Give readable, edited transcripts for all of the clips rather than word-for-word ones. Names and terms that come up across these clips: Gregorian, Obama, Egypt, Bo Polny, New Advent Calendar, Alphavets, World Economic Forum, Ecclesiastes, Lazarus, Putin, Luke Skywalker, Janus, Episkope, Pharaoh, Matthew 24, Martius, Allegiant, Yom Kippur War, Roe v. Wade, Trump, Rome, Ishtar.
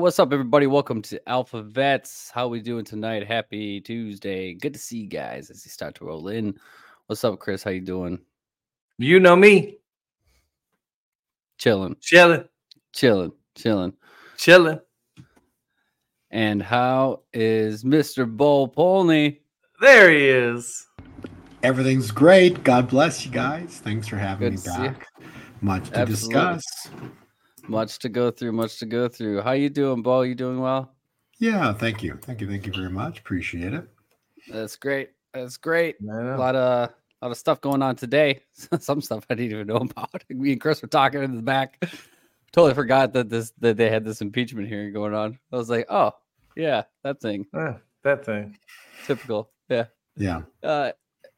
what's up, everybody? Welcome to Alphavets. How we doing tonight? Happy Tuesday. Good to see you guys as you start to roll in. What's up, Chris? How you doing? You know me. Chilling. And how is Mr. Bo Polny? There he is. Everything's great. God bless you guys. Thanks for having me back. Much to discuss. Much to go through. How you doing, Bo? You doing well? Yeah, thank you very much. Appreciate it. That's great. Yeah. A lot of stuff going on today. Some stuff I didn't even know about. Me and Chris were talking in the back. Totally forgot that they had this impeachment hearing going on. I was like, oh yeah, that thing. Typical. Yeah.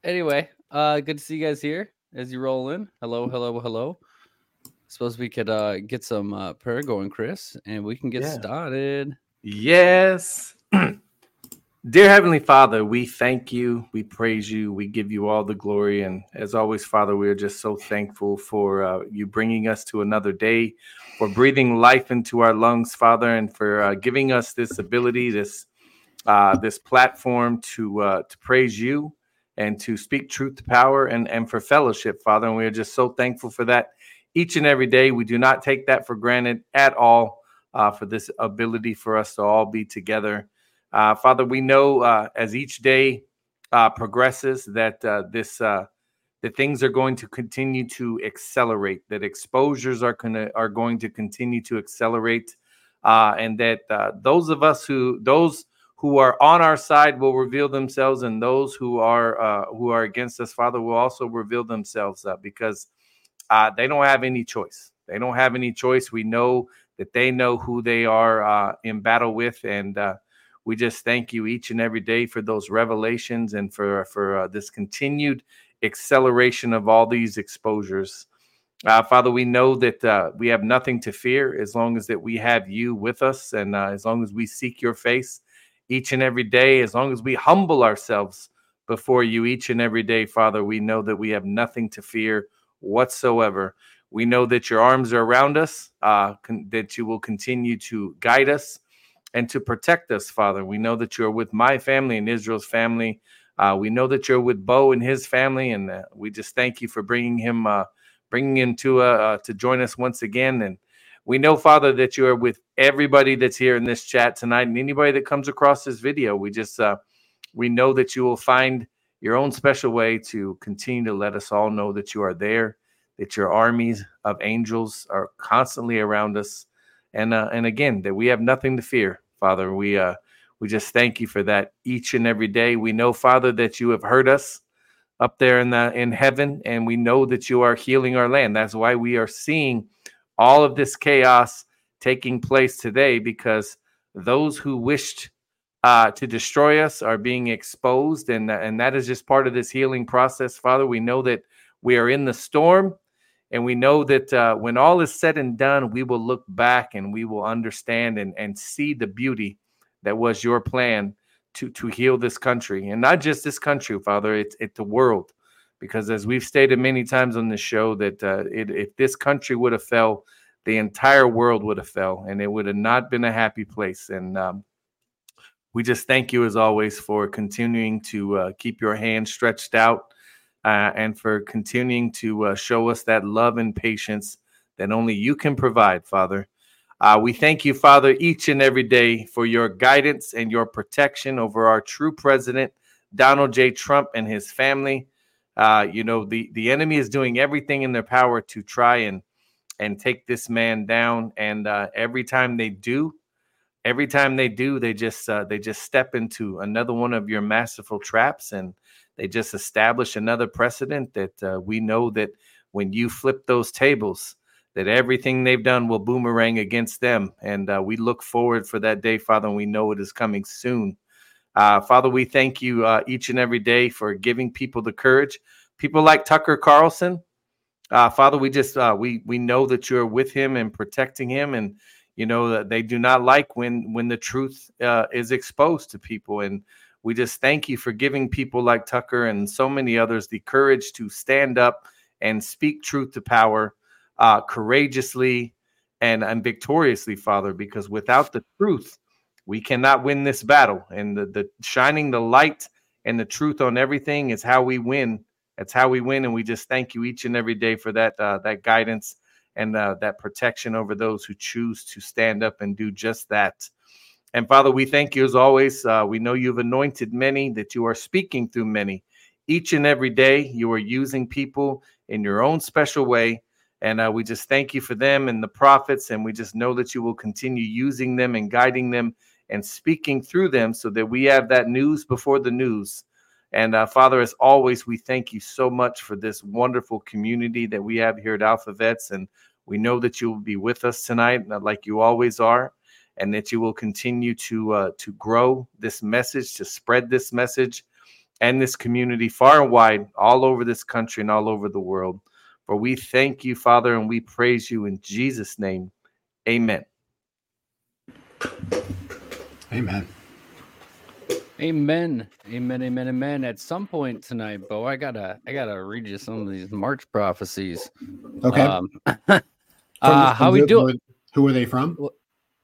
Anyway, good to see you guys here as you roll in. Hello. Suppose we could get some prayer going, Chris, and we can get started. Yes. Dear Heavenly Father, we thank you. We praise you. We give you all the glory. And as always, Father, we are just so thankful for you bringing us to another day, for breathing life into our lungs, Father, and for giving us this ability, this platform to praise you and to speak truth to power and for fellowship, Father. And we are just so thankful for that. Each and every day, we do not take that for granted at all, for this ability for us to all be together. Father, we know as each day progresses that that things are going to continue to accelerate, that exposures are going to continue to accelerate, and that those who are on our side will reveal themselves, and those who are against us, Father, will also reveal themselves, because they don't have any choice. We know that they know who they are in battle with, and we just thank you each and every day for those revelations and for this continued acceleration of all these exposures. Father, we know that we have nothing to fear as long as that we have you with us, and as long as we seek your face each and every day, as long as we humble ourselves before you each and every day, Father, we know that we have nothing to fear whatsoever. We know that your arms are around us, that you will continue to guide us and to protect us, Father. We know that you're with my family and Israel's family. We know that you're with Bo and his family, and we just thank you for bringing him to join us once again. And we know, Father, that you are with everybody that's here in this chat tonight and anybody that comes across this video. We just we know that you will find your own special way to continue to let us all know that you are there, that your armies of angels are constantly around us, and again, that we have nothing to fear, Father. We just thank you for that each and every day. We know, Father, that you have heard us up there in heaven, and we know that you are healing our land. That's why we are seeing all of this chaos taking place today, because those who wished to destroy us are being exposed, and that is just part of this healing process, Father. We know that we are in the storm, and we know that when all is said and done, we will look back and we will understand and see the beauty that was your plan to heal this country, and not just this country, Father, it's the world, because as we've stated many times on this show, that if this country would have fell, the entire world would have fell, and it would have not been a happy place. And we just thank you, as always, for continuing to keep your hand stretched out, and for continuing to show us that love and patience that only you can provide, Father. We thank you, Father, each and every day for your guidance and your protection over our true president, Donald J. Trump, and his family. You know, the enemy is doing everything in their power to try and take this man down. And every time they do, they just step into another one of your masterful traps, and they just establish another precedent that we know that when you flip those tables, that everything they've done will boomerang against them. And we look forward for that day, Father, and we know it is coming soon. Father, we thank you each and every day for giving people the courage. People like Tucker Carlson, Father, we just we know that you're with him and protecting him, and you know that they do not like when the truth is exposed to people. And we just thank you for giving people like Tucker and so many others the courage to stand up and speak truth to power courageously and victoriously, Father, because without the truth, we cannot win this battle. And the shining the light and the truth on everything is how we win. That's how we win. And we just thank you each and every day for that guidance and that protection over those who choose to stand up and do just that. And Father, we thank you as always. We know you've anointed many, that you are speaking through many. Each and every day, you are using people in your own special way. And we just thank you for them and the prophets. And we just know that you will continue using them and guiding them and speaking through them so that we have that news before the news. And Father, as always, we thank you so much for this wonderful community that we have here at Alphavets. And we know that you will be with us tonight, like you always are, and that you will continue to grow this message, to spread this message and this community far and wide, all over this country and all over the world. For we thank you, Father, and we praise you in Jesus' name. Amen. Amen. Amen. Amen. Amen. Amen. At some point tonight, Bo, I gotta read you some of these March prophecies. Okay. How we doing? Who are they from?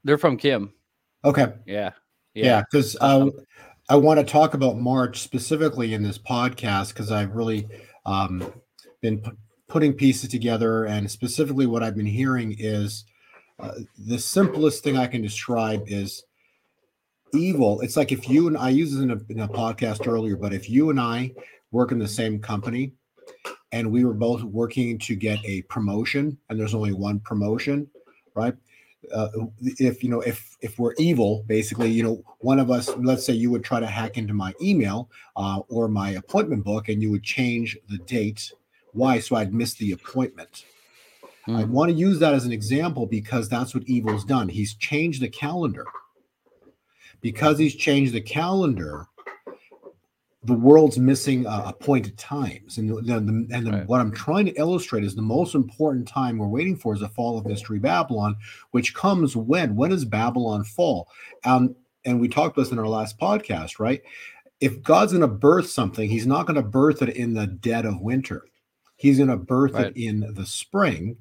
They're from Kim. Okay. Yeah. Because I want to talk about March specifically in this podcast because I've really been putting pieces together, and specifically what I've been hearing is the simplest thing I can describe is evil. It's like if you and I used this in a podcast earlier, but if you and I work in the same company and we were both working to get a promotion, and there's only one promotion, right? If we're evil, basically, one of us, let's say you would try to hack into my email or my appointment book, and you would change the date. Why? So I'd miss the appointment. I want to use that as an example because that's what evil's done. He's changed the calendar. Because he's changed the calendar, the world's missing appointed times. And right. What I'm trying to illustrate is the most important time we're waiting for is the fall of Mystery Babylon, which comes when? When does Babylon fall? And we talked about this in our last podcast, right? If God's going to birth something, he's not going to birth it in the dead of winter. He's going to birth it in the spring.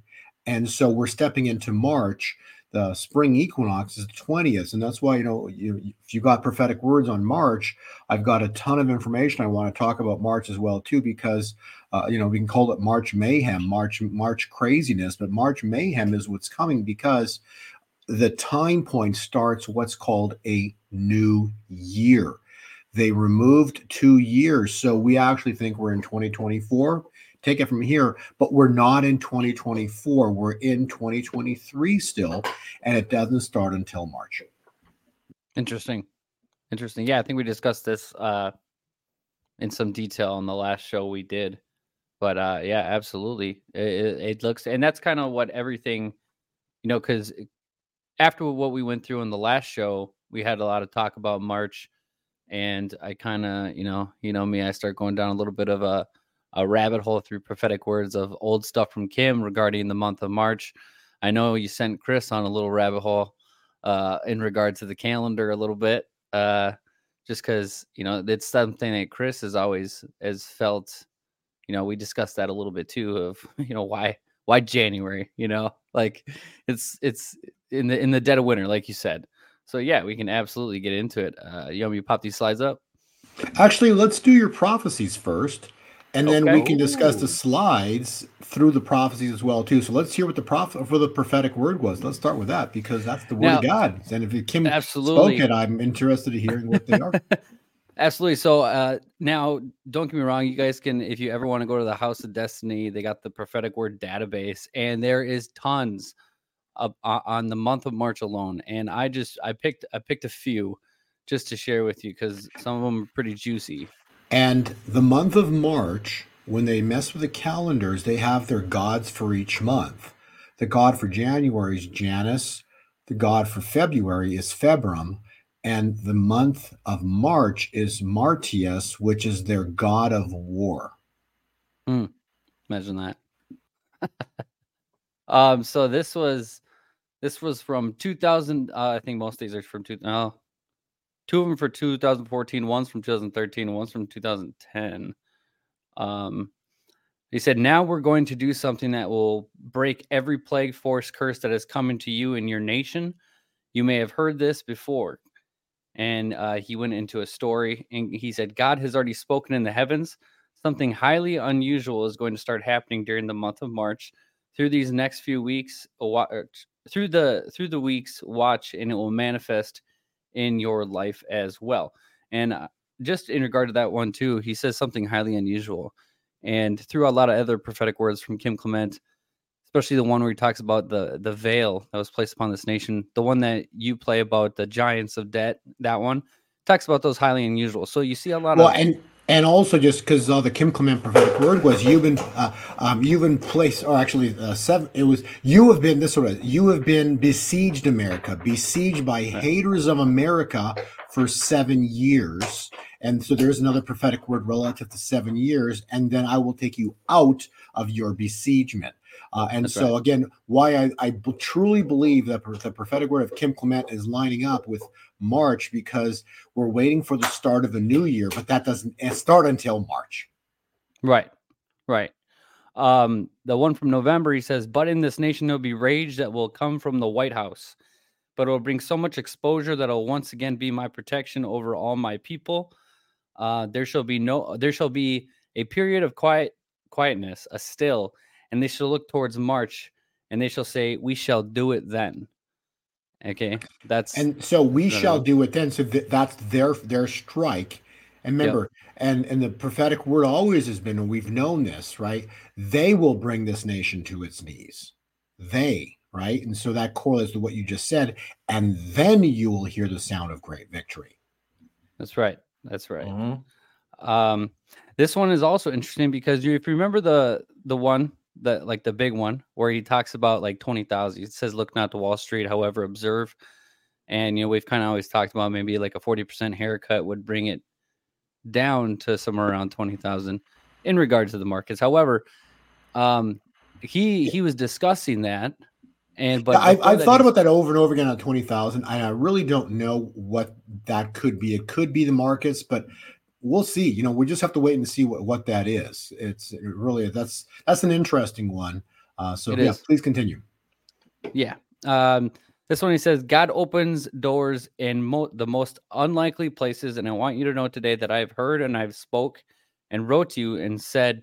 And so we're stepping into March. The spring equinox is the 20th. And that's why, if you got prophetic words on March, I've got a ton of information. I want to talk about March as well, too, because, we can call it March mayhem, March craziness. But March mayhem is what's coming because the time point starts what's called a new year. They removed 2 years. So we actually think we're in 2024. Take it from here, but we're not in 2024. We're in 2023 still, and it doesn't start until March. Interesting. Yeah, I think we discussed this in some detail on the last show we did. But yeah, absolutely. It looks, and that's kind of what everything, because after what we went through in the last show, we had a lot of talk about March, and I kind of, me, I start going down a little bit of a rabbit hole through prophetic words of old stuff from Kim regarding the month of March. I know you sent Chris on a little rabbit hole in regard to the calendar a little bit, just because, it's something that Chris has always has felt, we discussed that a little bit too of, why January, like it's in the dead of winter, like you said. So yeah, we can absolutely get into it. You pop these slides up. Actually, let's do your prophecies first. And then we can discuss the slides through the prophecies as well, too. So let's hear what the prophet for the prophetic word was. Let's start with that because that's the word of God. And if Kim spoke it, I'm interested in hearing what they are. Absolutely. So now, don't get me wrong. You guys can, if you ever want to go to the House of Destiny, they got the prophetic word database. And there is tons on the month of March alone. And I picked a few just to share with you because some of them are pretty juicy. And the month of March, when they mess with the calendars, they have their gods for each month. The god for January is Janus. The god for February is Februm. And the month of March is Martius, which is their god of war. Imagine that. So this was from 2000. I think most of these are from 2000. Two of them for 2014, one's from 2013, one's from 2010. He said, now we're going to do something that will break every plague, force, curse that has come into you and your nation. You may have heard this before. And he went into a story, and he said, God has already spoken in the heavens. Something highly unusual is going to start happening during the month of March. Through these next few weeks, through the weeks, watch, and it will manifest in your life as well. And just in regard to that one, too, he says something highly unusual. And through a lot of other prophetic words from Kim Clement, especially the one where he talks about the veil that was placed upon this nation, the one that you play about, the giants of debt, that one, talks about those highly unusual. So you see a lot of... And also, just because the Kim Clement prophetic word was, you have been besieged, America, besieged by haters of America for 7 years. And so there's another prophetic word relative to 7 years. And then I will take you out of your besiegement. Again, why I truly believe that the prophetic word of Kim Clement is lining up with March, because we're waiting for the start of a new year, but that doesn't start until March. Right. The one from November, he says, but in this nation, there'll be rage that will come from the White House, but it will bring so much exposure that it'll once again be my protection over all my people. There shall be a period of quietness, a still, and they shall look towards March, and they shall say, we shall do it then. Okay, shall do it then. So that's their strike. And remember, and the prophetic word always has been, and we've known this, right? They will bring this nation to its knees. They, right? And so that correlates to what you just said. And then you will hear the sound of great victory. That's right. Mm-hmm. This one is also interesting because if you remember the one, the big one where he talks about 20,000, it says, look not to Wall Street, however, observe. And, we've kind of always talked about maybe a 40% haircut would bring it down to somewhere around 20,000 in regards to the markets. However, he was discussing that. I've thought about that over and over again on 20,000. I really don't know what that could be. It could be the markets, but we'll see. We just have to wait and see what that is. It's really that's an interesting one. Please continue. Yeah. This one, he says, God opens doors in the most unlikely places, and I want you to know today that I've heard and I've spoke and wrote to you and said,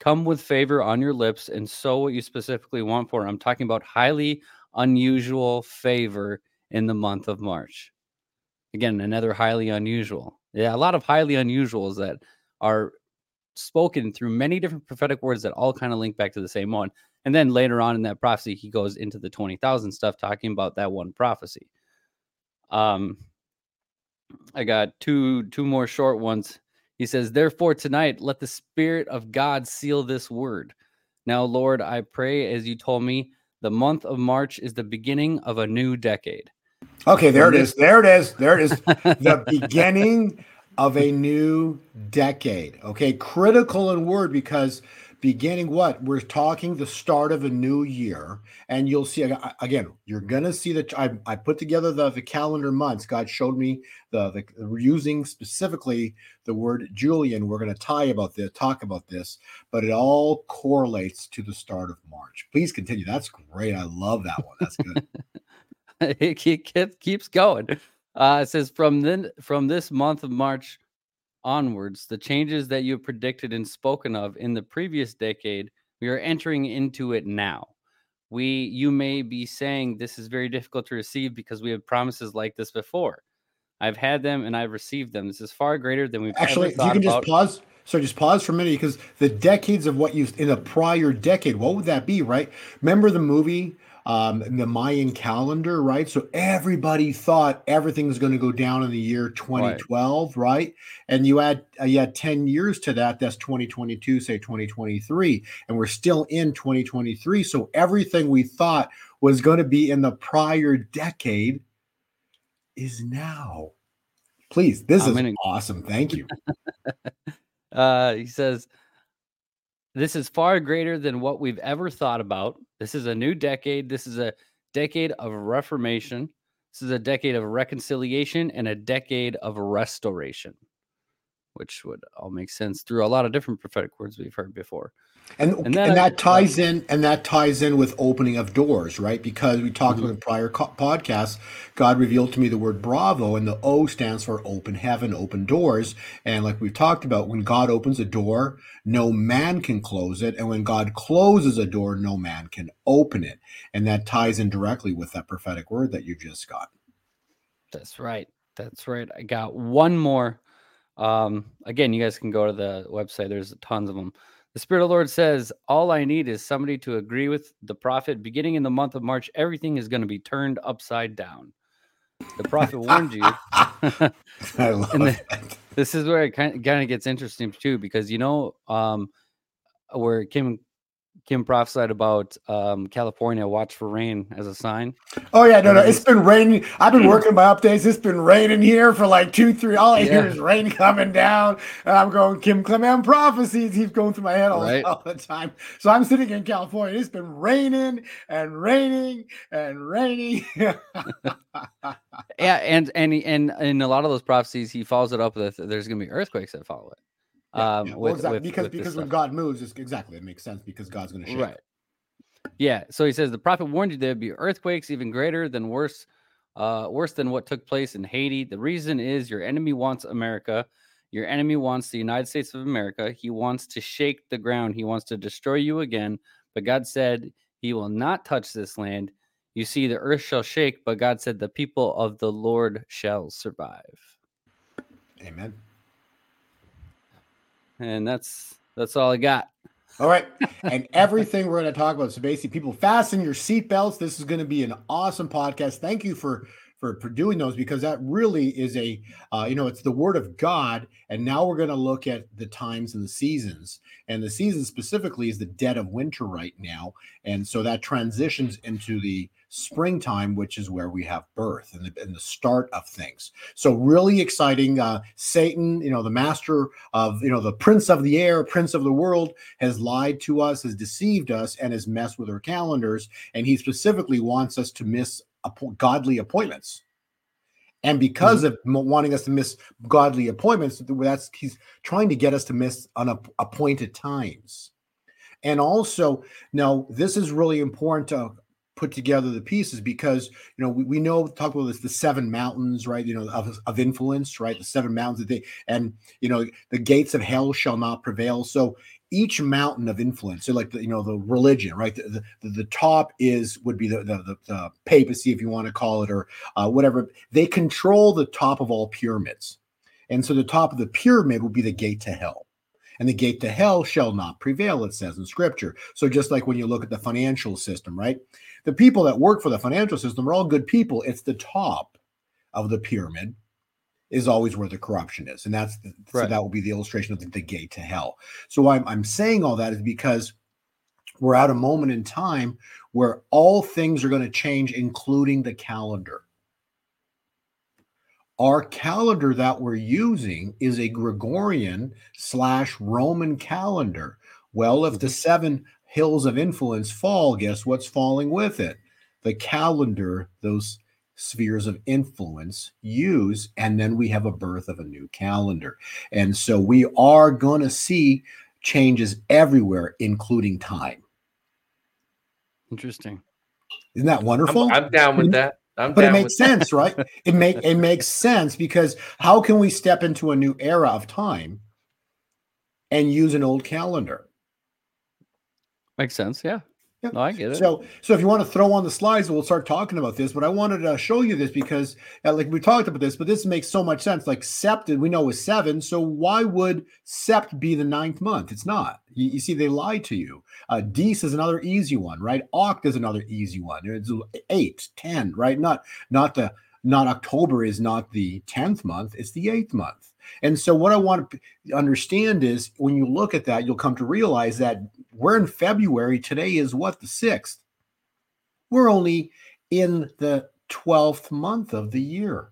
come with favor on your lips and sow what you specifically want for. I'm talking about highly unusual favor in the month of March. Again, another highly unusual. Yeah, a lot of highly unusuals that are spoken through many different prophetic words that all kind of link back to the same one. And then later on in that prophecy, he goes into the 20,000 stuff, talking about that one prophecy. I got two more short ones. He says, therefore tonight, let the Spirit of God seal this word. Now, Lord, I pray, as you told me, the month of March is the beginning of a new decade. Okay, there it is. The beginning of a new decade. Okay, critical in word, because beginning what? We're talking the start of a new year. And you'll see, again, you're going to see that I put together the calendar months. God showed me the using specifically the word Julian. We're going to talk about this, but it all correlates to the start of March. Please continue. That's great. I love that one. That's good. It keeps going. It says, from this month of March onwards, the changes that you predicted and spoken of in the previous decade, we are entering into it now. You may be saying this is very difficult to receive because we have promises like this before. I've had them and I've received them. This is far greater than we've actually. Ever thought if you can about. Just pause. So just pause for a minute, because the decades of what you in a prior decade, what would that be? Right? Remember the movie. The Mayan calendar, right? So everybody thought everything's going to go down in the year 2012, right? And you add 10 years to that, that's 2022, say 2023, and we're still in 2023. So everything we thought was going to be in the prior decade is now. Please, this is awesome. Thank you. He says, this is far greater than what we've ever thought about. This is a new decade. This is a decade of reformation. This is a decade of reconciliation and a decade of restoration. which would all make sense through a lot of different prophetic words we've heard before. And that ties in with opening of doors, right? Because we talked about in prior podcasts, God revealed to me the word bravo, and the O stands for open heaven, open doors. And like we've talked about, when God opens a door, no man can close it. And when God closes a door, no man can open it. And that ties in directly with that prophetic word that you just got. That's right. That's right. I got one more. Again, you guys can go to the website. There's tons of them. The Spirit of the Lord says, all I need is somebody to agree with the prophet. Beginning in the month of March, everything is going to be turned upside down. The prophet warned you. This is where it kind of gets interesting too, because, you know, where Kim prophesied about California, watch for rain as a sign. Oh, yeah, no, it's been raining. I've been working my updates. It's been raining here for like all I hear is rain coming down. And I'm going, Kim Clement prophecies. He's going through my head all the time. So I'm sitting in California. It's been raining and raining and raining. and in a lot of those prophecies, he follows it up with there's going to be earthquakes that follow it. Because when God moves, it makes sense because God's going to shake it. Yeah. So he says the prophet warned you there'd be earthquakes even greater than worse than what took place in Haiti. The reason is your enemy wants America. Your enemy wants the United States of America. He wants to shake the ground. He wants to destroy you again. But God said he will not touch this land. You see, the earth shall shake, but God said the people of the Lord shall survive. Amen. And that's all I got. All right. And everything we're going to talk about. So basically, people, fasten your seatbelts. This is going to be an awesome podcast. Thank you for doing those, because that really is it's the word of God. And now we're going to look at the times and the seasons. And the season specifically is the dead of winter right now. And so that transitions into the springtime, which is where we have birth and the start of things. So really exciting. Satan, the master of, the prince of the air, prince of the world, has lied to us, has deceived us, and has messed with our calendars. And he specifically wants us to miss godly appointments. And because of wanting us to miss godly appointments, he's trying to get us to miss unappointed times. And also, now this is really important to put together the pieces, because we know, talk about this, the seven mountains, right? Of influence, right? The seven mountains and the gates of hell shall not prevail. So each mountain of influence, so like the religion, right? The top would be the papacy, if you want to call it, or whatever. They control the top of all pyramids, and so the top of the pyramid will be the gate to hell. And the gate to hell shall not prevail, it says in Scripture. So just like when you look at the financial system, right? The people that work for the financial system are all good people. It's the top of the pyramid is always where the corruption is. And that's so that will be the illustration of the gate to hell. So why I'm saying all that is because we're at a moment in time where all things are going to change, including the calendar. Our calendar that we're using is a Gregorian /Roman calendar. Well, if the seven hills of influence fall, guess what's falling with it? The calendar those spheres of influence use, and then we have a birth of a new calendar. And so we are going to see changes everywhere, including time. Interesting. Isn't that wonderful? I'm down with that. But it makes sense, right? It makes sense, because how can we step into a new era of time and use an old calendar? Makes sense, yeah. No, I get it. So if you want to throw on the slides, we'll start talking about this. But I wanted to show you this because, like we talked about this, but this makes so much sense. Like Sept, we know is 7, so why would Sept be the 9th month? It's not. You see, they lie to you. Dis is another easy one, right? Oct is another easy one. It's 8, 10, right? Not October is not the 10th month. It's the 8th month. And so what I want to understand is when you look at that, you'll come to realize that we're in February. Today is what? The 6th. We're only in the 12th month of the year.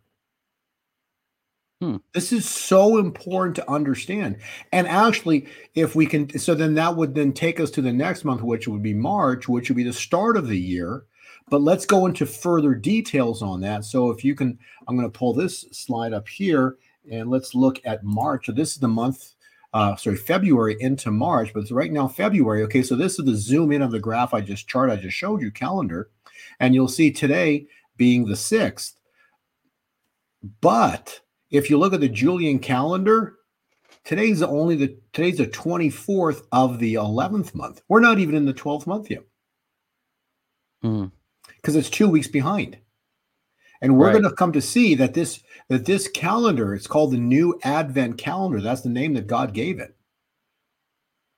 This is so important to understand. And actually, if we can, so then that would then take us to the next month, which would be March, which would be the start of the year. But let's go into further details on that. So if you can, I'm going to pull this slide up here. and let's look at March. So this is the month, February into March, but it's right now February. Okay, so this is the zoom in of the graph I just showed you, calendar, and you'll see today being the 6th. But if you look at the Julian calendar, today's the 24th of the 11th month. We're not even in the 12th month yet, because it's 2 weeks behind. And we're going to come to see that this calendar, it's called the New Advent Calendar. That's the name that God gave it.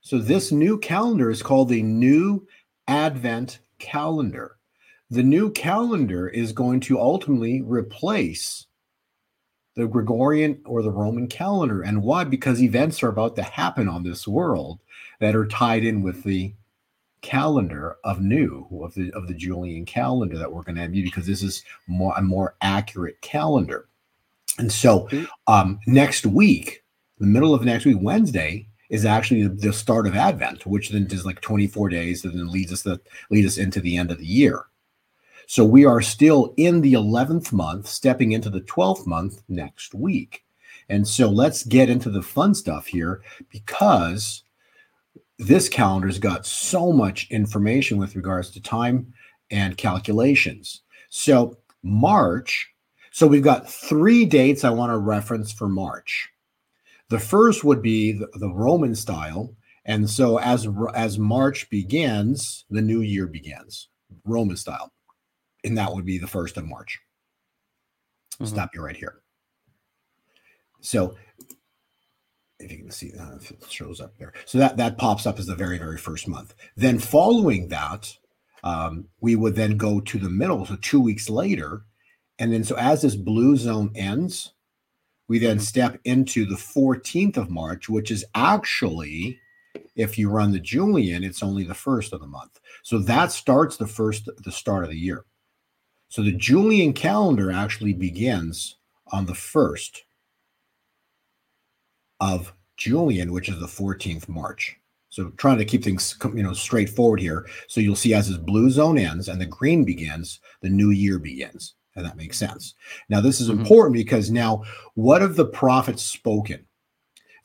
So this new calendar is called the New Advent Calendar. The new calendar is going to ultimately replace the Gregorian or the Roman calendar. And why? Because events are about to happen on this world that are tied in with the calendar of the Julian calendar that we're going to have, because this is a more accurate calendar. And so next week, the middle of next week, Wednesday, is actually the start of Advent, which then is like 24 days and then leads us into the end of the year. So we are still in the 11th month, stepping into the 12th month next week. And so let's get into the fun stuff here, because this calendar's got so much information with regards to time and calculations. So March, so we've got three dates I want to reference for March. The first would be the Roman style. And so as March begins, the new year begins, Roman style. And that would be the 1st of March. Mm-hmm. Stop you right here. So if you can see that, if it shows up there. So that pops up as the very, very first month. Then following that, we would then go to the middle, so 2 weeks later. And then so as this blue zone ends, we then step into the 14th of March, which is actually, if you run the Julian, it's only the 1st of the month. So that starts the start of the year. So the Julian calendar actually begins on the 1st of Julian, which is the 14th March. So trying to keep things straightforward here. So you'll see as this blue zone ends and the green begins, the new year begins. And that makes sense. Now, this is important because now what have the prophets spoken?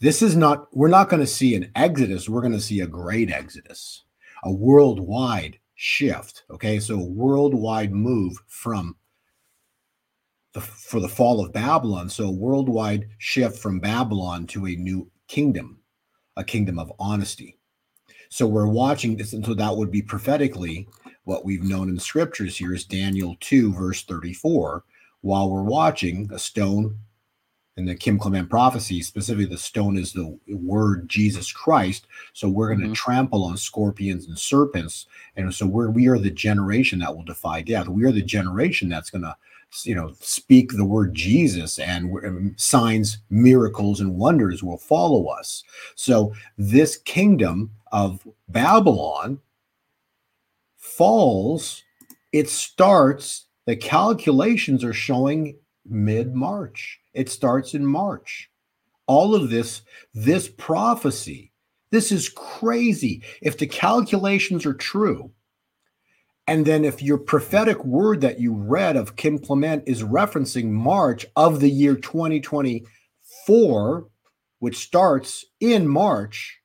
This is not, we're not going to see an exodus. We're going to see a great exodus, a worldwide shift. Okay, so worldwide move for the fall of Babylon. So a worldwide shift from Babylon to a new kingdom, a kingdom of honesty. So we're watching this, and so that would be prophetically what we've known in scriptures. Here is Daniel 2 verse 34. While we're watching a stone in the Kim Clement prophecy, specifically the stone is the word Jesus Christ. So we're going to trample on scorpions and serpents. And so we are the generation that will defy death. We are the generation that's going to, speak the word Jesus, and signs, miracles, and wonders will follow us. So this kingdom of Babylon falls. It starts, the calculations are showing mid-March. It starts in March. All of this prophecy, this is crazy. If the calculations are true, and then if your prophetic word that you read of Kim Clement is referencing March of the year 2024, which starts in March,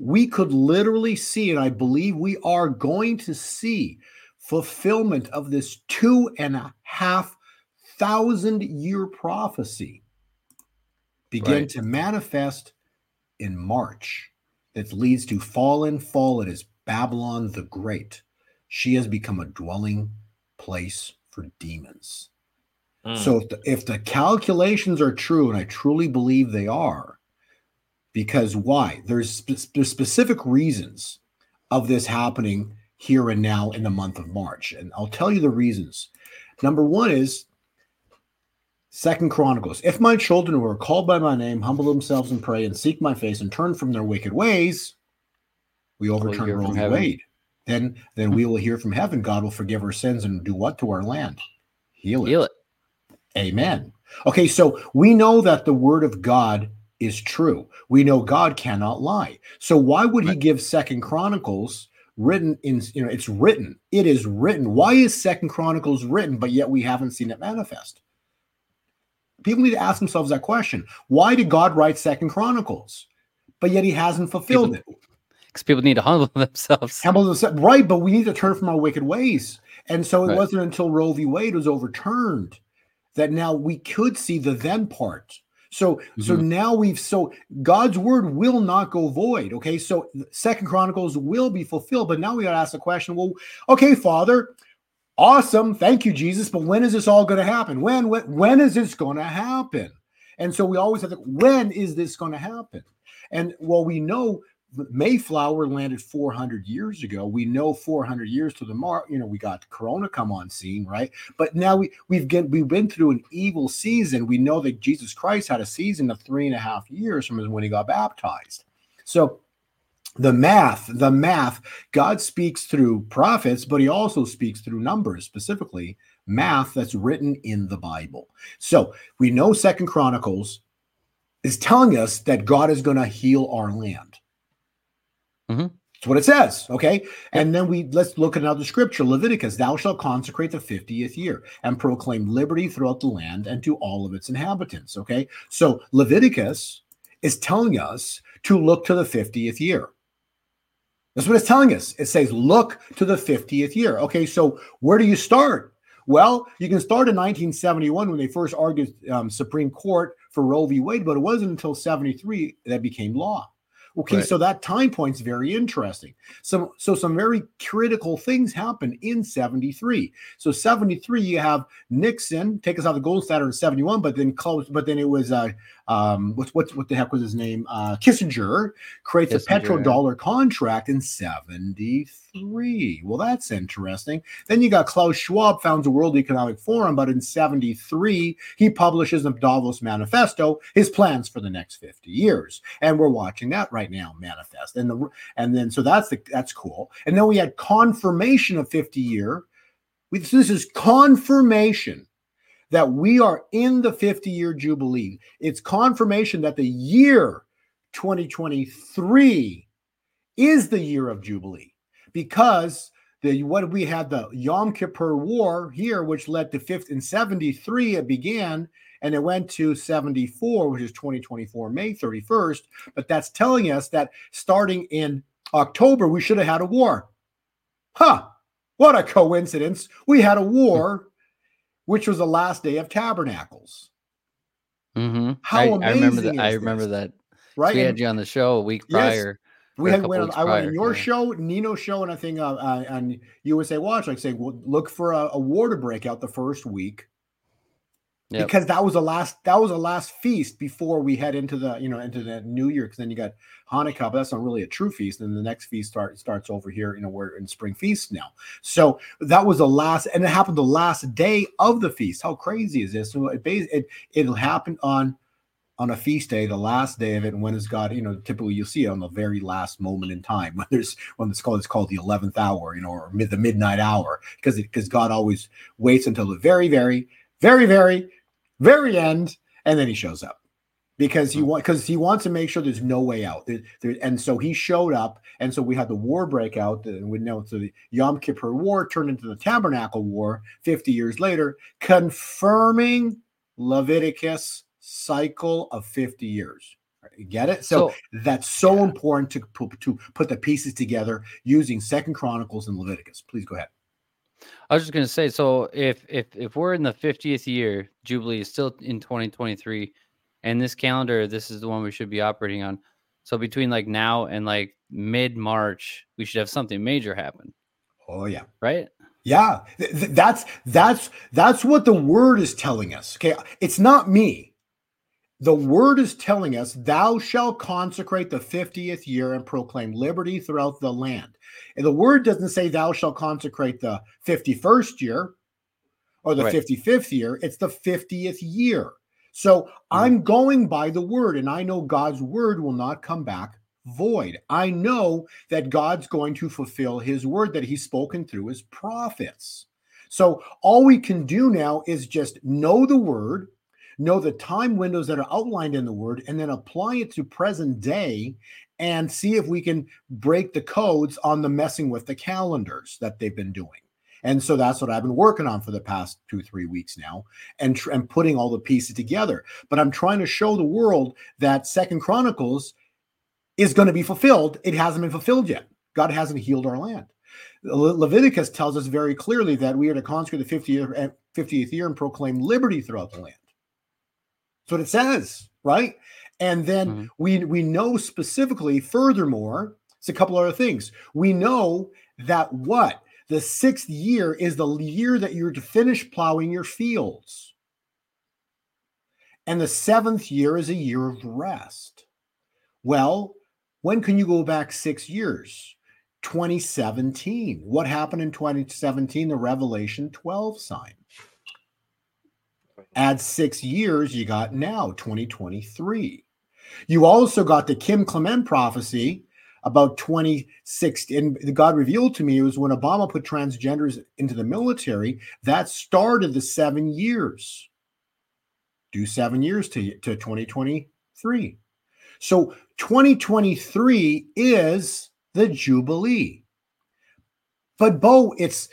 we could literally see, and I believe we are going to see, fulfillment of this 2,500-year prophecy begin to manifest in March. That leads to fall. It is Babylon the Great. She has become a dwelling place for demons. So if the calculations are true, and I truly believe they are, because why? There's specific reasons of this happening here and now in the month of March. And I'll tell you the reasons. Number one is Second Chronicles. If my children who are called by my name humble themselves and pray and seek my face and turn from their wicked ways, we overturn Roe v. Wade. Then we will hear from heaven. God will forgive our sins and do what to our land? Heal it. Amen. Okay, so we know that the word of God is true. We know God cannot lie. So why would he give Second Chronicles written in, it's written. It is written. Why is Second Chronicles written, but yet we haven't seen it manifest? People need to ask themselves that question. Why did God write Second Chronicles? But yet he hasn't fulfilled it. Because people need to humble themselves. Right, but we need to turn from our wicked ways. And so it wasn't until Roe v. Wade was overturned that now we could see the then part. So so now God's word will not go void. Okay, so Second Chronicles will be fulfilled. But now we got to ask the question, well, okay, Father, awesome. Thank you, Jesus. But when is this all going to happen? When is this going to happen? And so we always have to, when is this going to happen? And well, we know Mayflower landed 400 years ago. We know 400 years to the mark. You know, we got Corona come on scene, right? But now we've been through an evil season. We know that Jesus Christ had a season of 3.5 years from when he got baptized. So the math, God speaks through prophets, but he also speaks through numbers, specifically math that's written in the Bible. So we know Second Chronicles is telling us that God is going to heal our land. That's what it says, okay? And then let's look at another scripture, Leviticus. Thou shalt consecrate the 50th year and proclaim liberty throughout the land and to all of its inhabitants, okay? So Leviticus is telling us to look to the 50th year. That's what it's telling us. It says look to the 50th year. Okay, so where do you start? Well, you can start in 1971 when they first argued Supreme Court for Roe v. Wade, but it wasn't until 73 that became law. Okay, right. So that time point's very interesting. So some very critical things happen in 73. So 73, you have Nixon take us out of the gold standard in 71, but then it was what the heck was his name? Kissinger creates a petrodollar contract in 73. Well, that's interesting. Then you got Klaus Schwab founds the World Economic Forum, but in 73 he publishes the Davos Manifesto, his plans for the next 50 years, and we're watching that right now manifest. And then that's cool. And then we had confirmation of 50 year. This is confirmation that we are in the 50-year Jubilee. It's confirmation that the year 2023 is the year of Jubilee, because we had the Yom Kippur War here, which led to 73 it began, and it went to 74, which is 2024, May 31st. But that's telling us that starting in October, we should have had a war. Huh, what a coincidence. We had a war, which was the last day of Tabernacles. Mm-hmm. I remember that. Right? So we had you on the show a week prior. I went on your show, Nino's show, and I think on USA Watch, like saying, well, look for a war to break out the first week. Yep. Because that was the last feast before we head into the new year. Because then you got Hanukkah, but that's not really a true feast. And the next feast starts over here. You know, we're in spring feast now. So that was the last, and it happened the last day of the feast. How crazy is this? So it'll happen on a feast day, the last day of it. And when is God? You know, typically you'll see it on the very last moment in time when it's called the 11th hour, you know, or the midnight hour, because God always waits until the very, very, very, very very end, and then he shows up because he wants to make sure there's no way out. And so he showed up, and so we had the war break out. And we know so the Yom Kippur War turned into the Tabernacle War 50 years later, confirming Leviticus cycle of 50 years. You get it? So that's so important to put the pieces together using Second Chronicles and Leviticus. Please go ahead. I was just going to say, so if we're in the 50th year, Jubilee is still in 2023, and this calendar, this is the one we should be operating on. So between like now and like mid-March, we should have something major happen. Oh, yeah. Right? Yeah. That's what the word is telling us. Okay. It's not me. The word is telling us, thou shalt consecrate the 50th year and proclaim liberty throughout the land. And the word doesn't say thou shalt consecrate the 51st year or the 55th year. It's the 50th year. So I'm going by the word, and I know God's word will not come back void. I know that God's going to fulfill his word that he's spoken through his prophets. So all we can do now is just know the word, know the time windows that are outlined in the word, and then apply it to present day and see if we can break the codes on the messing with the calendars that they've been doing. And so that's what I've been working on for the past 2-3 weeks now, and putting all the pieces together. But I'm trying to show the world that Second Chronicles is going to be fulfilled. It hasn't been fulfilled yet. God hasn't healed our land. Leviticus tells us very clearly that we are to consecrate the 50th year and proclaim liberty throughout the land. That's what it says, right? And then we know specifically, furthermore, it's a couple other things. We know that what? The 6th year is the year that you're to finish plowing your fields. And the 7th year is a year of rest. Well, when can you go back 6 years? 2017. What happened in 2017? The Revelation 12 sign. Add 6 years, you got now 2023. You also got the Kim Clement prophecy about 2016. And God revealed to me it was when Obama put transgenders into the military, that started the 7 years. Do 7 years to 2023. So 2023 is the Jubilee. But Bo, it's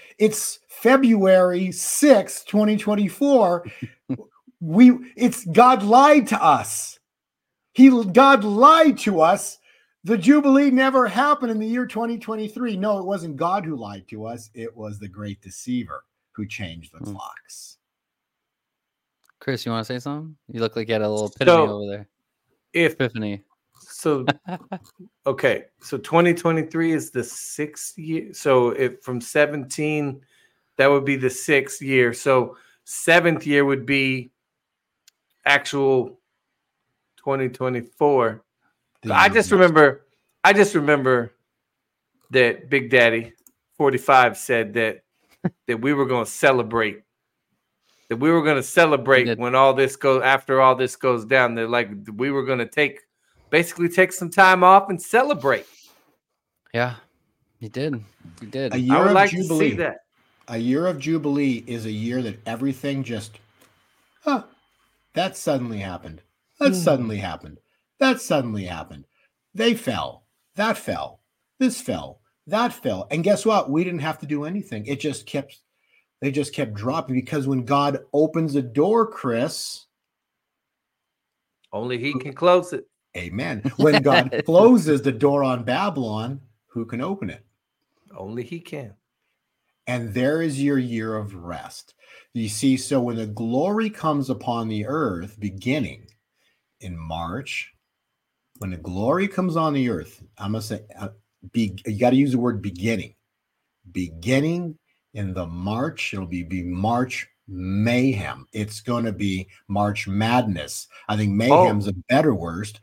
February 6th, 2024. God lied to us. God lied to us. The Jubilee never happened in the year 2023. No, it wasn't God who lied to us. It was the great deceiver who changed the clocks. Chris, you want to say something? You look like you had a little epiphany over there. Epiphany. So, okay. So 2023 is the 6th year. So if from 17, that would be the 6th year. So 7th year would be actual 2024. I just remember that Big Daddy 45 said that we were going to celebrate. That we were going to celebrate when all this goes, after all this goes down, that like we were going to take some time off and celebrate. Yeah, you did. You did. A year I would of like Jubilee. To see that. A year of Jubilee is a year that everything just, that suddenly happened. That suddenly happened. That suddenly happened. They fell. That fell. This fell. That fell. And guess what? We didn't have to do anything. It just kept. They just kept dropping, because when God opens a door, Chris, only he can close it. Amen. When God closes the door on Babylon, who can open it? Only he can. And there is your year of rest. You see, so when the glory comes upon the earth, beginning in March, when the glory comes on the earth, I'm going to say, you got to use the word beginning. Beginning. In the March, it'll be March mayhem. It's going to be March madness. I think mayhem's a better word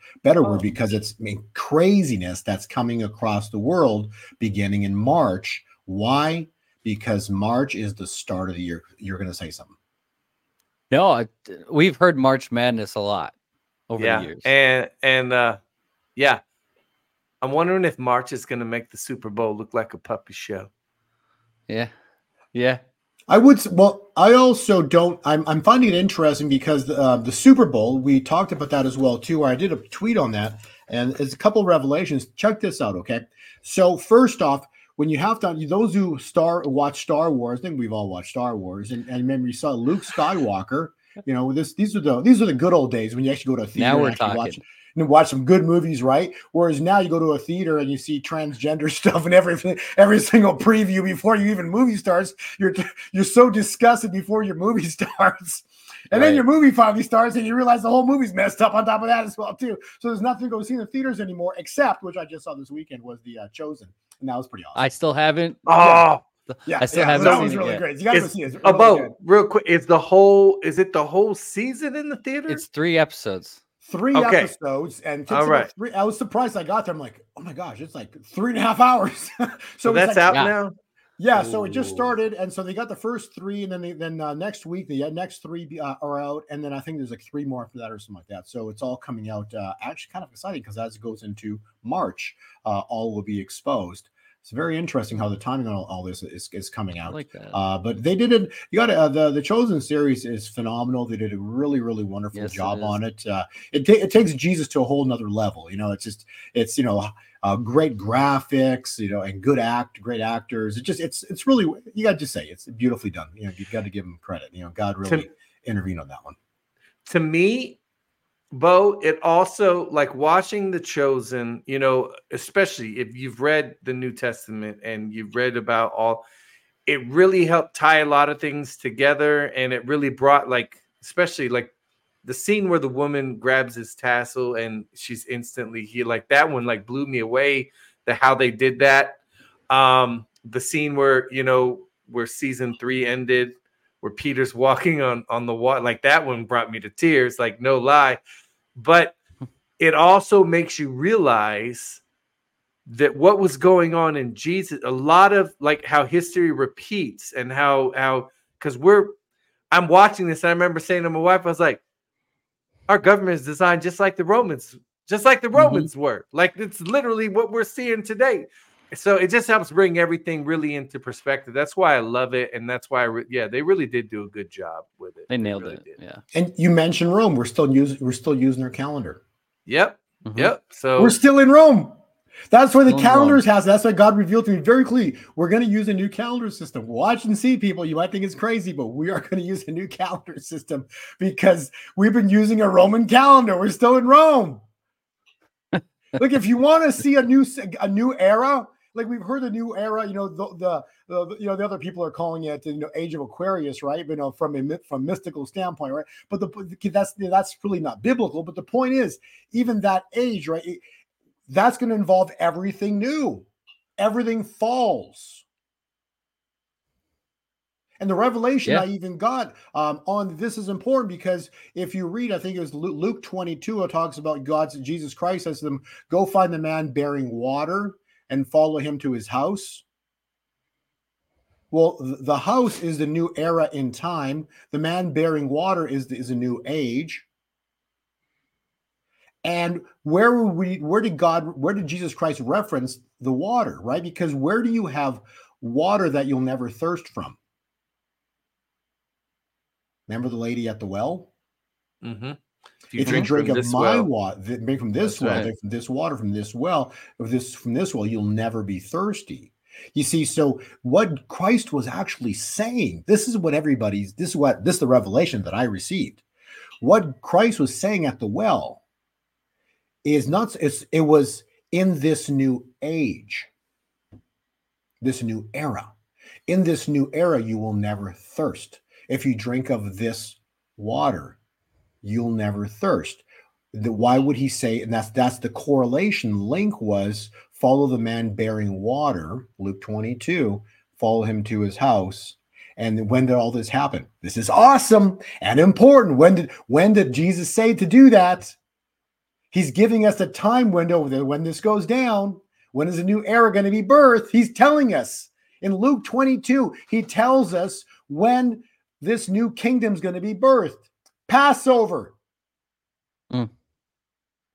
because it's craziness that's coming across the world beginning in March. Why? Because March is the start of the year. You're going to say something. No, we've heard March madness a lot over the years. And I'm wondering if March is going to make the Super Bowl look like a puppy show. Yeah. Yeah. I would. Well, I also don't. I'm finding it interesting because the Super Bowl, we talked about that as well, too. I did a tweet on that, and it's a couple of revelations. Check this out. OK, so first off, when you have to, those who watch Star Wars, I think we've all watched Star Wars. And remember, you saw Luke Skywalker. You know, these are the good old days when you actually go to a theater. Now we're talking. Watch some good movies, right? Whereas now you go to a theater and you see transgender stuff and every single preview before you even movie starts. You're so disgusted before your movie starts, and then your movie finally starts and you realize the whole movie's messed up on top of that as well too. So there's nothing to go see in the theaters anymore, except, which I just saw this weekend, was the Chosen, and that was pretty awesome. I still haven't. Oh, yeah, I still haven't. That was really great. You got to see it. Real quick, is it the whole season in the theater? It's 3 episodes. 3 episodes, and three, I was surprised I got there. I'm like, oh my gosh, it's like 3.5 hours. so that's like, out now. Yeah, so it just started, and so they got the first 3, and then next week the next 3 are out, and then I think there's like 3 more after that or something like that. So it's all coming out. Actually, kind of exciting because as it goes into March, all will be exposed. It's very interesting how the timing on all this is coming out. I like that. But they did it. You got the Chosen series is phenomenal. They did a really, really wonderful job on it. It takes Jesus to a whole nother level. You know, it's you know, great graphics, you know, and great actors. It's really, you got to just say it's beautifully done. You know, you've got to give them credit. You know, God really intervened on that one. To me, Bo, it also, like, watching The Chosen, you know, especially if you've read the New Testament and you've read about all, it really helped tie a lot of things together. And it really brought, like, especially like the scene where the woman grabs his tassel and she's instantly healed. Like, that one, like, blew me away, how they did that. The scene where, you know, where season 3 ended, where Peter's walking on the water, like that one brought me to tears, like, no lie. But it also makes you realize that what was going on in Jesus, a lot of, like, how history repeats and how because I'm watching this, and I remember saying to my wife, I was like, our government is designed just like the Romans were. Like, it's literally what we're seeing today. So it just helps bring everything really into perspective. That's why I love it. And that's why, they really did do a good job with it. They nailed it. Yeah. And you mentioned Rome. We're still using their calendar. Yep. Mm-hmm. Yep. So we're still in Rome. That's where the calendars has. That's why God revealed to me very clearly. We're going to use a new calendar system. Watch and see, people. You might think it's crazy, but we are going to use a new calendar system because we've been using a Roman calendar. We're still in Rome. Look, if you want to see a new era, like we've heard, the new era, you know, the you know, the other people are calling it, you know, Age of Aquarius, right? But, you know, from mystical standpoint, right? But that's really not biblical. But the point is, even that age, right? That's going to involve everything new. Everything falls. And the revelation I even got on this is important because if you read, I think it was Luke 22, it talks about Jesus Christ says to them, go find the man bearing water and follow him to his house. Well, the house is the new era in time. The man bearing water is a new age. And where did Jesus Christ reference the water, right? Because where do you have water that you'll never thirst from? Remember the lady at the well? Mm-hmm. If you drink of my water, drink from this well, from this water, from this well, you'll never be thirsty. You see, so what Christ was actually saying, this is the revelation that I received. What Christ was saying at the well it was in this new age, this new era. In this new era, you will never thirst. If you drink of this water, you'll never thirst. Why would he say? And that's the correlation link was follow the man bearing water, Luke 22, follow him to his house. And when did all this happen? This is awesome and important. When did Jesus say to do that? He's giving us a time window when this goes down. When is a new era going to be birthed? He's telling us in Luke 22. He tells us when this new kingdom's going to be birthed. Passover.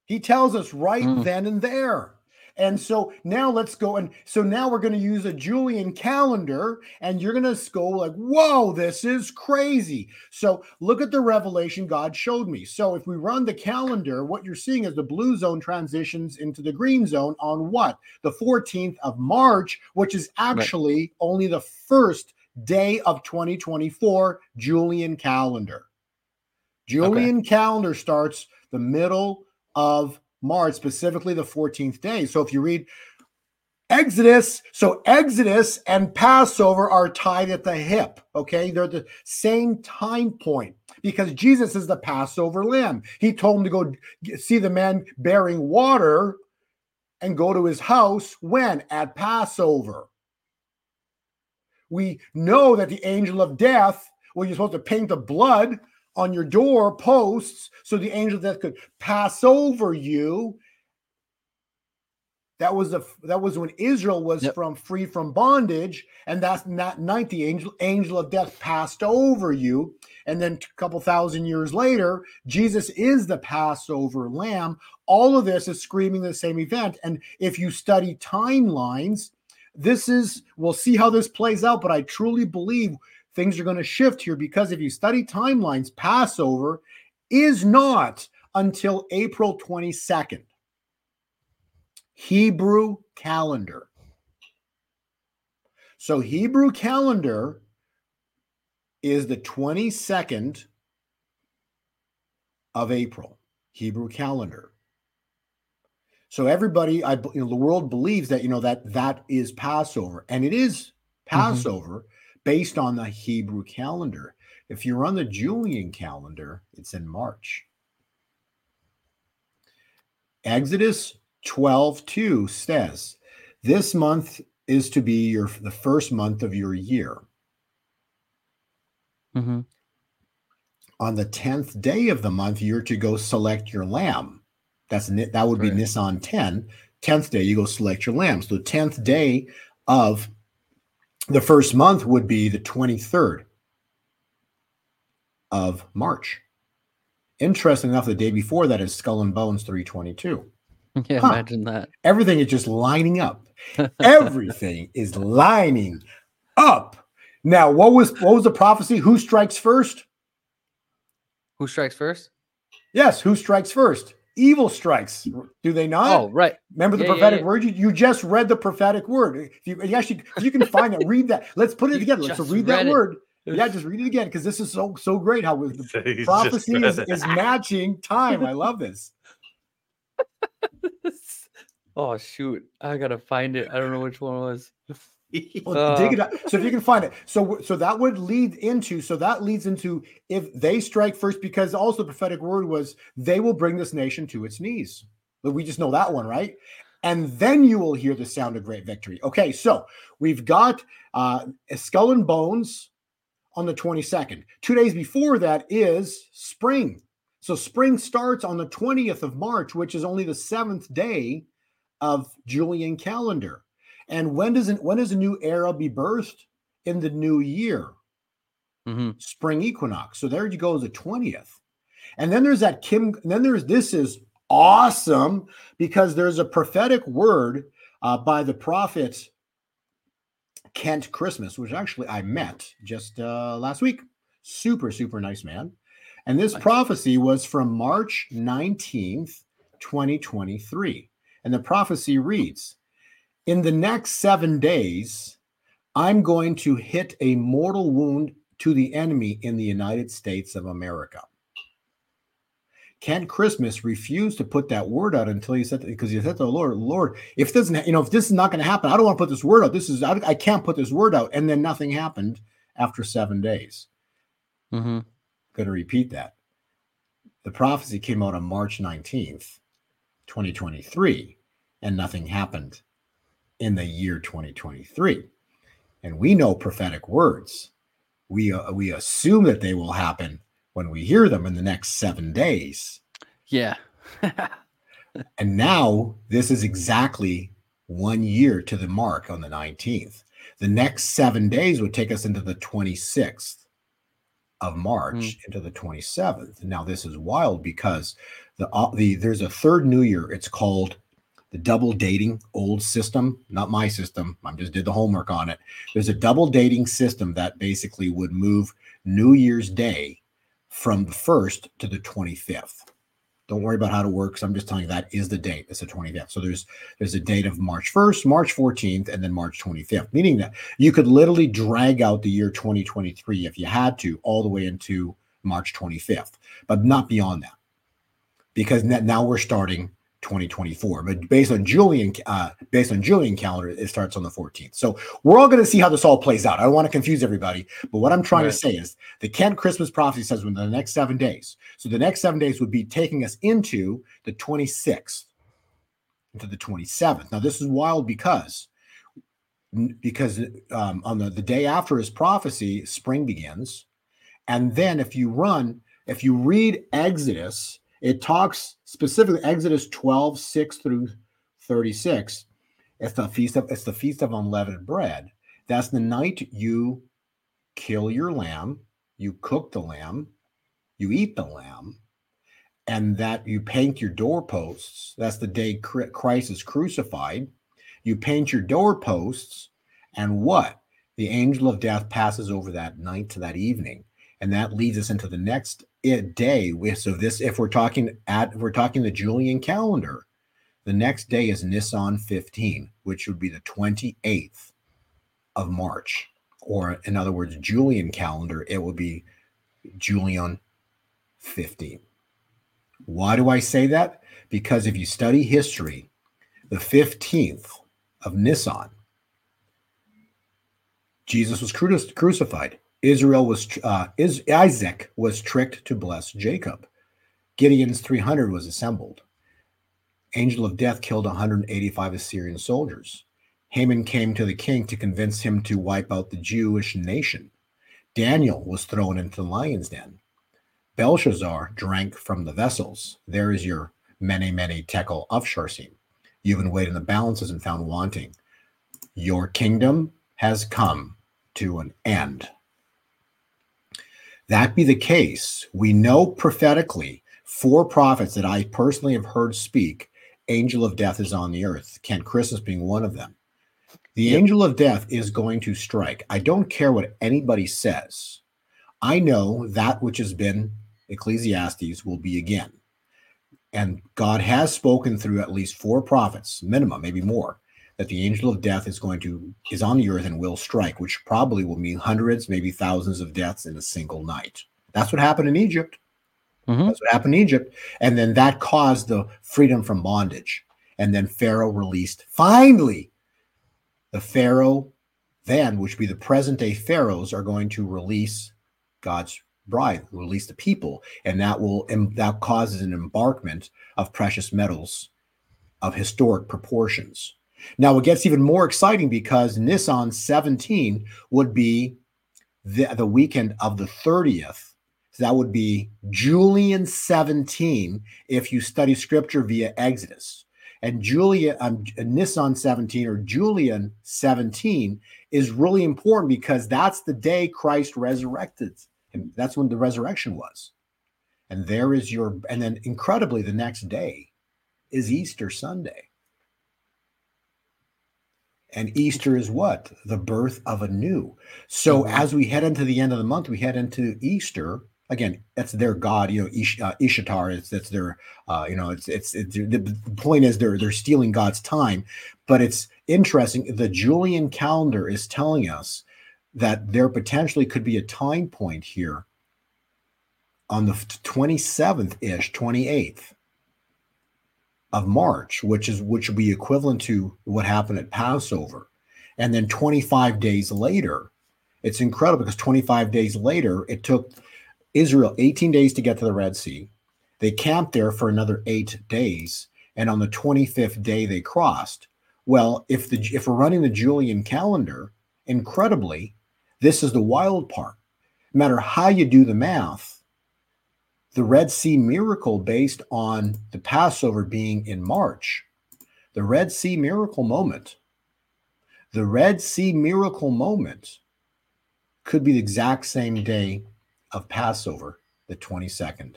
He tells us right then and there. And so now let's go. And so now we're going to use a Julian calendar, and you're going to go like, whoa, this is crazy. So look at the revelation God showed me. So if we run the calendar, what you're seeing is the blue zone transitions into the green zone on what? The 14th of March, which is actually only the first day of 2024 Julian calendar. Julian calendar starts the middle of March, specifically the 14th day. So if you read Exodus, so Exodus and Passover are tied at the hip. Okay, they're the same time point because Jesus is the Passover lamb. He told him to go see the man bearing water and go to his house when? At Passover. We know that the angel of death, well, you're supposed to paint the blood on your door posts so the angel of death could pass over you. That was when Israel was free from bondage, and that's that night the angel of death passed over you. And then a couple thousand years later, Jesus is the Passover lamb. All of this is screaming the same event. And if you study timelines, We'll see how this plays out, but I truly believe things are going to shift here, because if you study timelines, Passover is not until April 22nd. Hebrew calendar. So Hebrew calendar is the 22nd of April, Hebrew calendar. So everybody, the world believes that, that is Passover. And it is Passover based on the Hebrew calendar. If you're on the Julian calendar, it's in March. Exodus 12:2 says, this month is to be the first month of your year. On the 10th day of the month, you're to go select your lamb. That would be Nisan 10. 10th day, you go select your lamb. So the 10th day of the first month would be the 23rd of March. Interesting enough, the day before that is Skull and Bones 322. Yeah, imagine that. Everything is just lining up. Everything is lining up. Now, what was the prophecy? Who strikes first? Who strikes first? Yes, who strikes first? Evil strikes, do they not? Oh, right. Remember the prophetic word? You just read the prophetic word. If you can find that, read that. Let's put it together. Let's read that word. Yeah, just read it again, because this is so great how the prophecy is matching time. I love this. Oh, shoot. I got to find it. I don't know which one it was. Dig it up. So if you can find it. So that would lead into, if they strike first, because also the prophetic word was, they will bring this nation to its knees. But we just know that one, right? And then you will hear the sound of great victory. Okay, so we've got Skull and Bones on the 22nd. 2 days before that is spring. So spring starts on the 20th of March, which is only the 7th day of Julian calendar. And when does a new era be birthed? In the new year, spring equinox. So there you go, the 20th. And then there's that this is awesome, because there's a prophetic word by the prophet Kent Christmas, which actually I met just last week. Super, super nice man. And this prophecy was from March 19th, 2023. And the prophecy reads, in the next 7 days, I'm going to hit a mortal wound to the enemy in the United States of America. Kent Christmas refused to put that word out until he said, because he said to the Lord, if this is not going to happen, I don't want to put this word out. I can't put this word out. And then nothing happened after 7 days. Going to repeat that. The prophecy came out on March 19th, 2023, and nothing happened in the year 2023. And we know prophetic words. We assume that they will happen when we hear them in the next 7 days. Yeah. And now this is exactly 1 year to the mark on the 19th. The next 7 days would take us into the 26th of March, into the 27th. Now this is wild, because there's a third new year. It's called the double dating old system, not my system. I just did the homework on it. There's a double dating system that basically would move New Year's Day from the 1st to the 25th. Don't worry about how it works. I'm just telling you that is the date. It's the 25th. So there's a date of March 1st, March 14th, and then March 25th, meaning that you could literally drag out the year 2023 if you had to all the way into March 25th, but not beyond that, because now we're starting 2024, but based on Julian calendar, it starts on the 14th. So we're all going to see how this all plays out. I don't want to confuse everybody, but what I'm trying to say is the Kent Christmas prophecy says within the next 7 days. So the next 7 days would be taking us into the 26th, into the 27th. Now this is wild, because on the day after his prophecy, spring begins, and then if you read Exodus, it talks specifically Exodus 12:6-36. It's the feast of unleavened bread. That's the night you kill your lamb, you cook the lamb, you eat the lamb, and that you paint your doorposts. That's the day Christ is crucified. You paint your doorposts, and what? The angel of death passes over that night to that evening. And that leads us into the next day. So this, if we're talking the Julian calendar, the next day is Nisan 15, which would be the 28th of March. Or in other words, Julian calendar, it would be Julian 15. Why do I say that? Because if you study history, the 15th of Nisan, Jesus was crucified. Isaac was tricked to bless Jacob. Gideon's 300 was assembled. Angel of death killed 185 Assyrian soldiers. Haman came to the king to convince him to wipe out the Jewish nation. Daniel was thrown into the lion's den. Belshazzar drank from the vessels. There is your many, many tekel of Sharsim. You've been weighed in the balances and found wanting. Your kingdom has come to an end. That be the case, we know prophetically, four prophets that I personally have heard speak, angel of death is on the earth, Kent Christmas being one of them. The angel of death is going to strike. I don't care what anybody says. I know that which has been Ecclesiastes will be again. And God has spoken through at least four prophets, minimum, maybe more, that the angel of death is on the earth and will strike, which probably will mean hundreds, maybe thousands of deaths in a single night. That's what happened in Egypt. Mm-hmm. That's what happened in Egypt. And then that caused the freedom from bondage. And then Pharaoh released, finally, the Pharaoh then, which would be the present-day pharaohs, are going to release God's bride, release the people, and that causes an embarkment of precious metals of historic proportions. Now it gets even more exciting because Nisan 17 would be the weekend of the 30th. So that would be Julian 17 if you study scripture via Exodus. And Nisan 17 or Julian 17 is really important because that's the day Christ resurrected. And that's when the resurrection was. And there is and then incredibly the next day is Easter Sunday. And Easter is what? The birth of anew. So as we head into the end of the month, we head into Easter. Again, that's their god, Ishtar. That's their, the point is they're stealing God's time. But it's interesting. The Julian calendar is telling us that there potentially could be a time point here on the 27th-ish, 28th of March, which would be equivalent to what happened at Passover. And then 25 days later, it's incredible because 25 days later, it took Israel 18 days to get to the Red Sea. They camped there for another 8 days. And on the 25th day, they crossed. Well, if we're running the Julian calendar, incredibly, this is the wild part. No matter how you do the math, the Red Sea miracle based on the Passover being in March, the Red Sea miracle moment could be the exact same day of Passover, the 22nd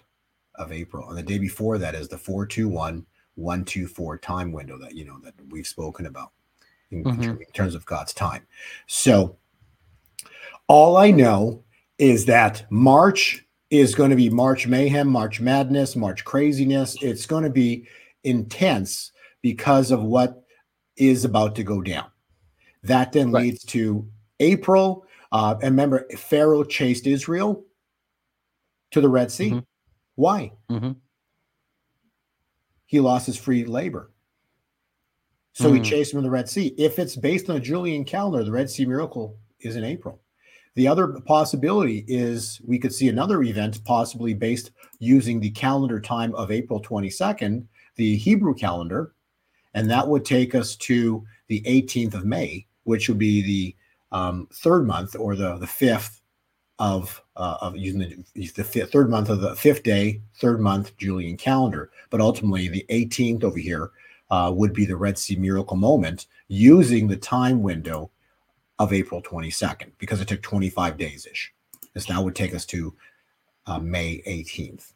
of April. And the day before that is the 4-2-1-1-2-4 time window that we've spoken about in terms of God's time. So all I know is that March is going to be March mayhem, March madness, March craziness. It's going to be intense because of what is about to go down. That then leads to April. And remember, Pharaoh chased Israel to the Red Sea. Mm-hmm. Why? Mm-hmm. He lost his free labor. So he chased him in the Red Sea. If it's based on a Julian calendar, the Red Sea miracle is in April. The other possibility is we could see another event possibly based using the calendar time of April 22nd, the Hebrew calendar, and that would take us to the 18th of May, which would be the third month or the fifth of using the third month of the fifth day, third month Julian calendar. But ultimately, the 18th over here would be the Red Sea miracle moment using the time window of April 22nd because it took 25 days-ish. This now would take us to May 18th.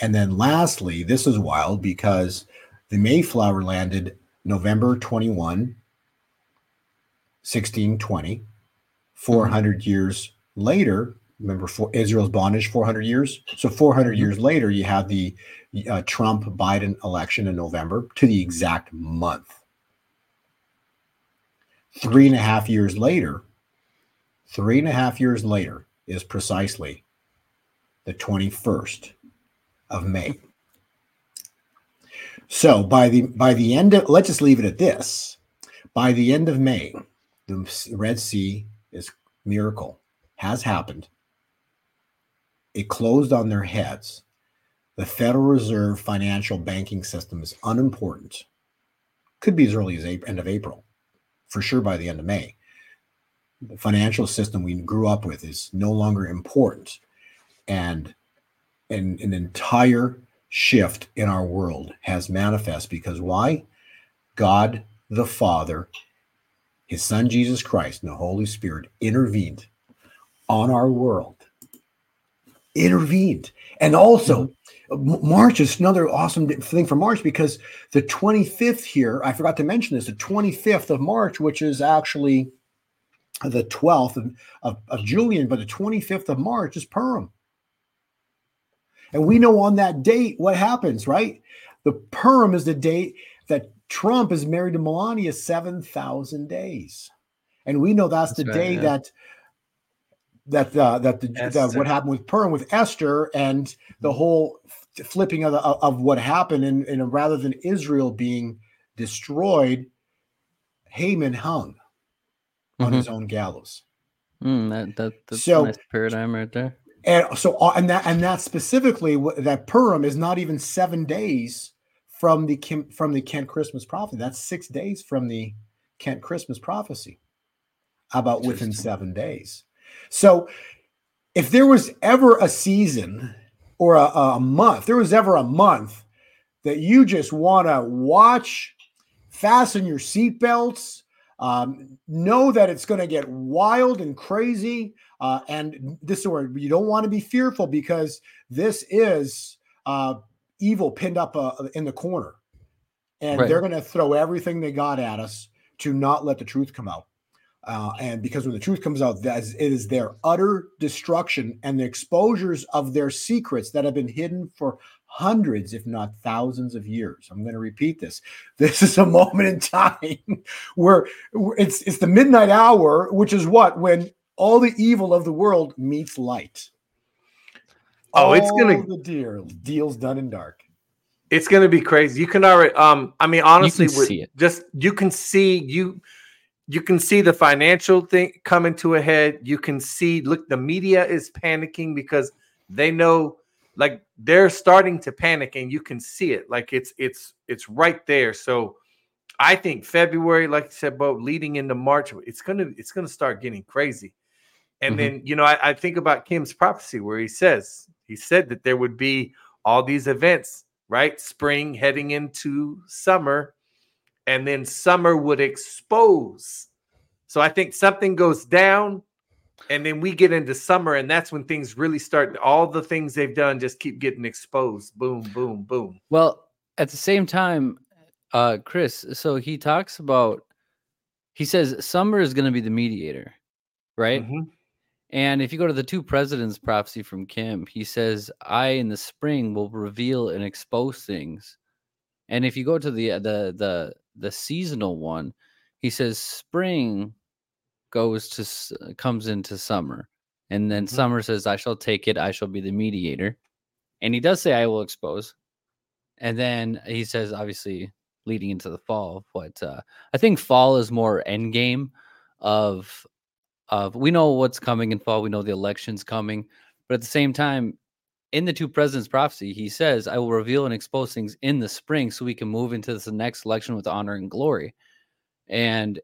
And then lastly, this is wild because the Mayflower landed November 21, 1620, 400 years later. Remember, for Israel's bondage, 400 years. So 400 years later, you have the Trump-Biden election in November to the exact month. 3.5 years later, 3.5 years later is precisely the 21st of May. So by the end of, let's just leave it at this. By the end of May, the Red Sea miracle has happened. It closed on their heads. The Federal Reserve financial banking system is unimportant. Could be as early as end of April, for sure by the end of May. The financial system we grew up with is no longer important. And an entire shift in our world has manifest because why? God the Father, his Son Jesus Christ, and the Holy Spirit intervened on our world. Intervened. And also, March is another awesome thing for March because the 25th here, I forgot to mention this, the 25th of March, which is actually the 12th of Julian, but the 25th of March is Purim. And we know on that date what happens, right? The Purim is the date that Trump is married to Melania 7,000 days. And we know that's the right, day that what happened with Purim with Esther and the whole flipping of what happened, and rather than Israel being destroyed, Haman hung on his own gallows. That's a nice paradigm right there. And so, and that specifically, that Purim is not even 7 days from the Kent Christmas prophecy. That's 6 days from the Kent Christmas prophecy, about within 7 days. So if there was ever a season or a month, there was ever a month that you just want to watch, fasten your seatbelts, know that it's going to get wild and crazy. And this is where you don't want to be fearful, because this is evil pinned up in the corner. And they're going to throw everything they got at us to not let the truth come out. And because when the truth comes out, it is their utter destruction and the exposures of their secrets that have been hidden for hundreds, if not thousands of years. I'm going to repeat this. This is a moment in time where it's the midnight hour, which is what? When all the evil of the world meets light. Oh, it's going to be deals done in dark. It's going to be crazy. You can already, I mean, honestly, you can see the financial thing coming to a head. You can see, look, the media is panicking because they know, like, they're starting to panic, and you can see it. Like, it's right there. So I think February, like you said, Bo, leading into March, it's gonna start getting crazy. And then, you know, I think about Kim's prophecy where he said that there would be all these events, right? Spring heading into summer. And then summer would expose. So I think something goes down, and then we get into summer, and that's when things really start. All the things they've done just keep getting exposed. Boom, boom, boom. Well, at the same time, Chris, so he says summer is going to be the mediator, right? And if you go to the two presidents prophecy from Kim, he says, I in the spring will reveal and expose things. And if you go to the seasonal one, he says spring comes into summer, and then summer says, I shall take it, I shall be the mediator, and he does say, I will expose. And then he says, obviously leading into the fall, but I think fall is more end game of we know what's coming in fall, we know the election's coming, but at the same time, in the two presidents prophecy, he says, I will reveal and expose things in the spring so we can move into this next election with honor and glory. And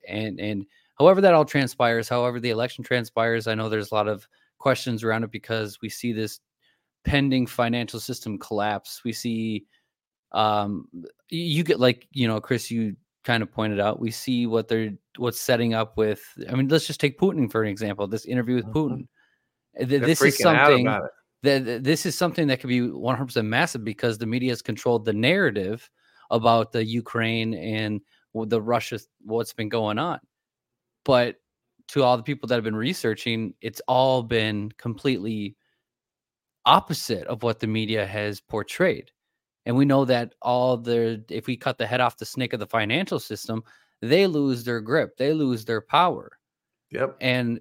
however that all transpires, however the election transpires, I know there's a lot of questions around it because we see this pending financial system collapse. We see, you get, like, you know, Chris, you kind of pointed out, we see what's setting up with, I mean, let's just take Putin for an example, this interview with Putin. This is something this is something that could be 100% massive because the media has controlled the narrative about the Ukraine and the Russia, what's been going on. But to all the people that have been researching, it's all been completely opposite of what the media has portrayed. And we know that if we cut the head off the snake of the financial system, they lose their grip, they lose their power. Yep. And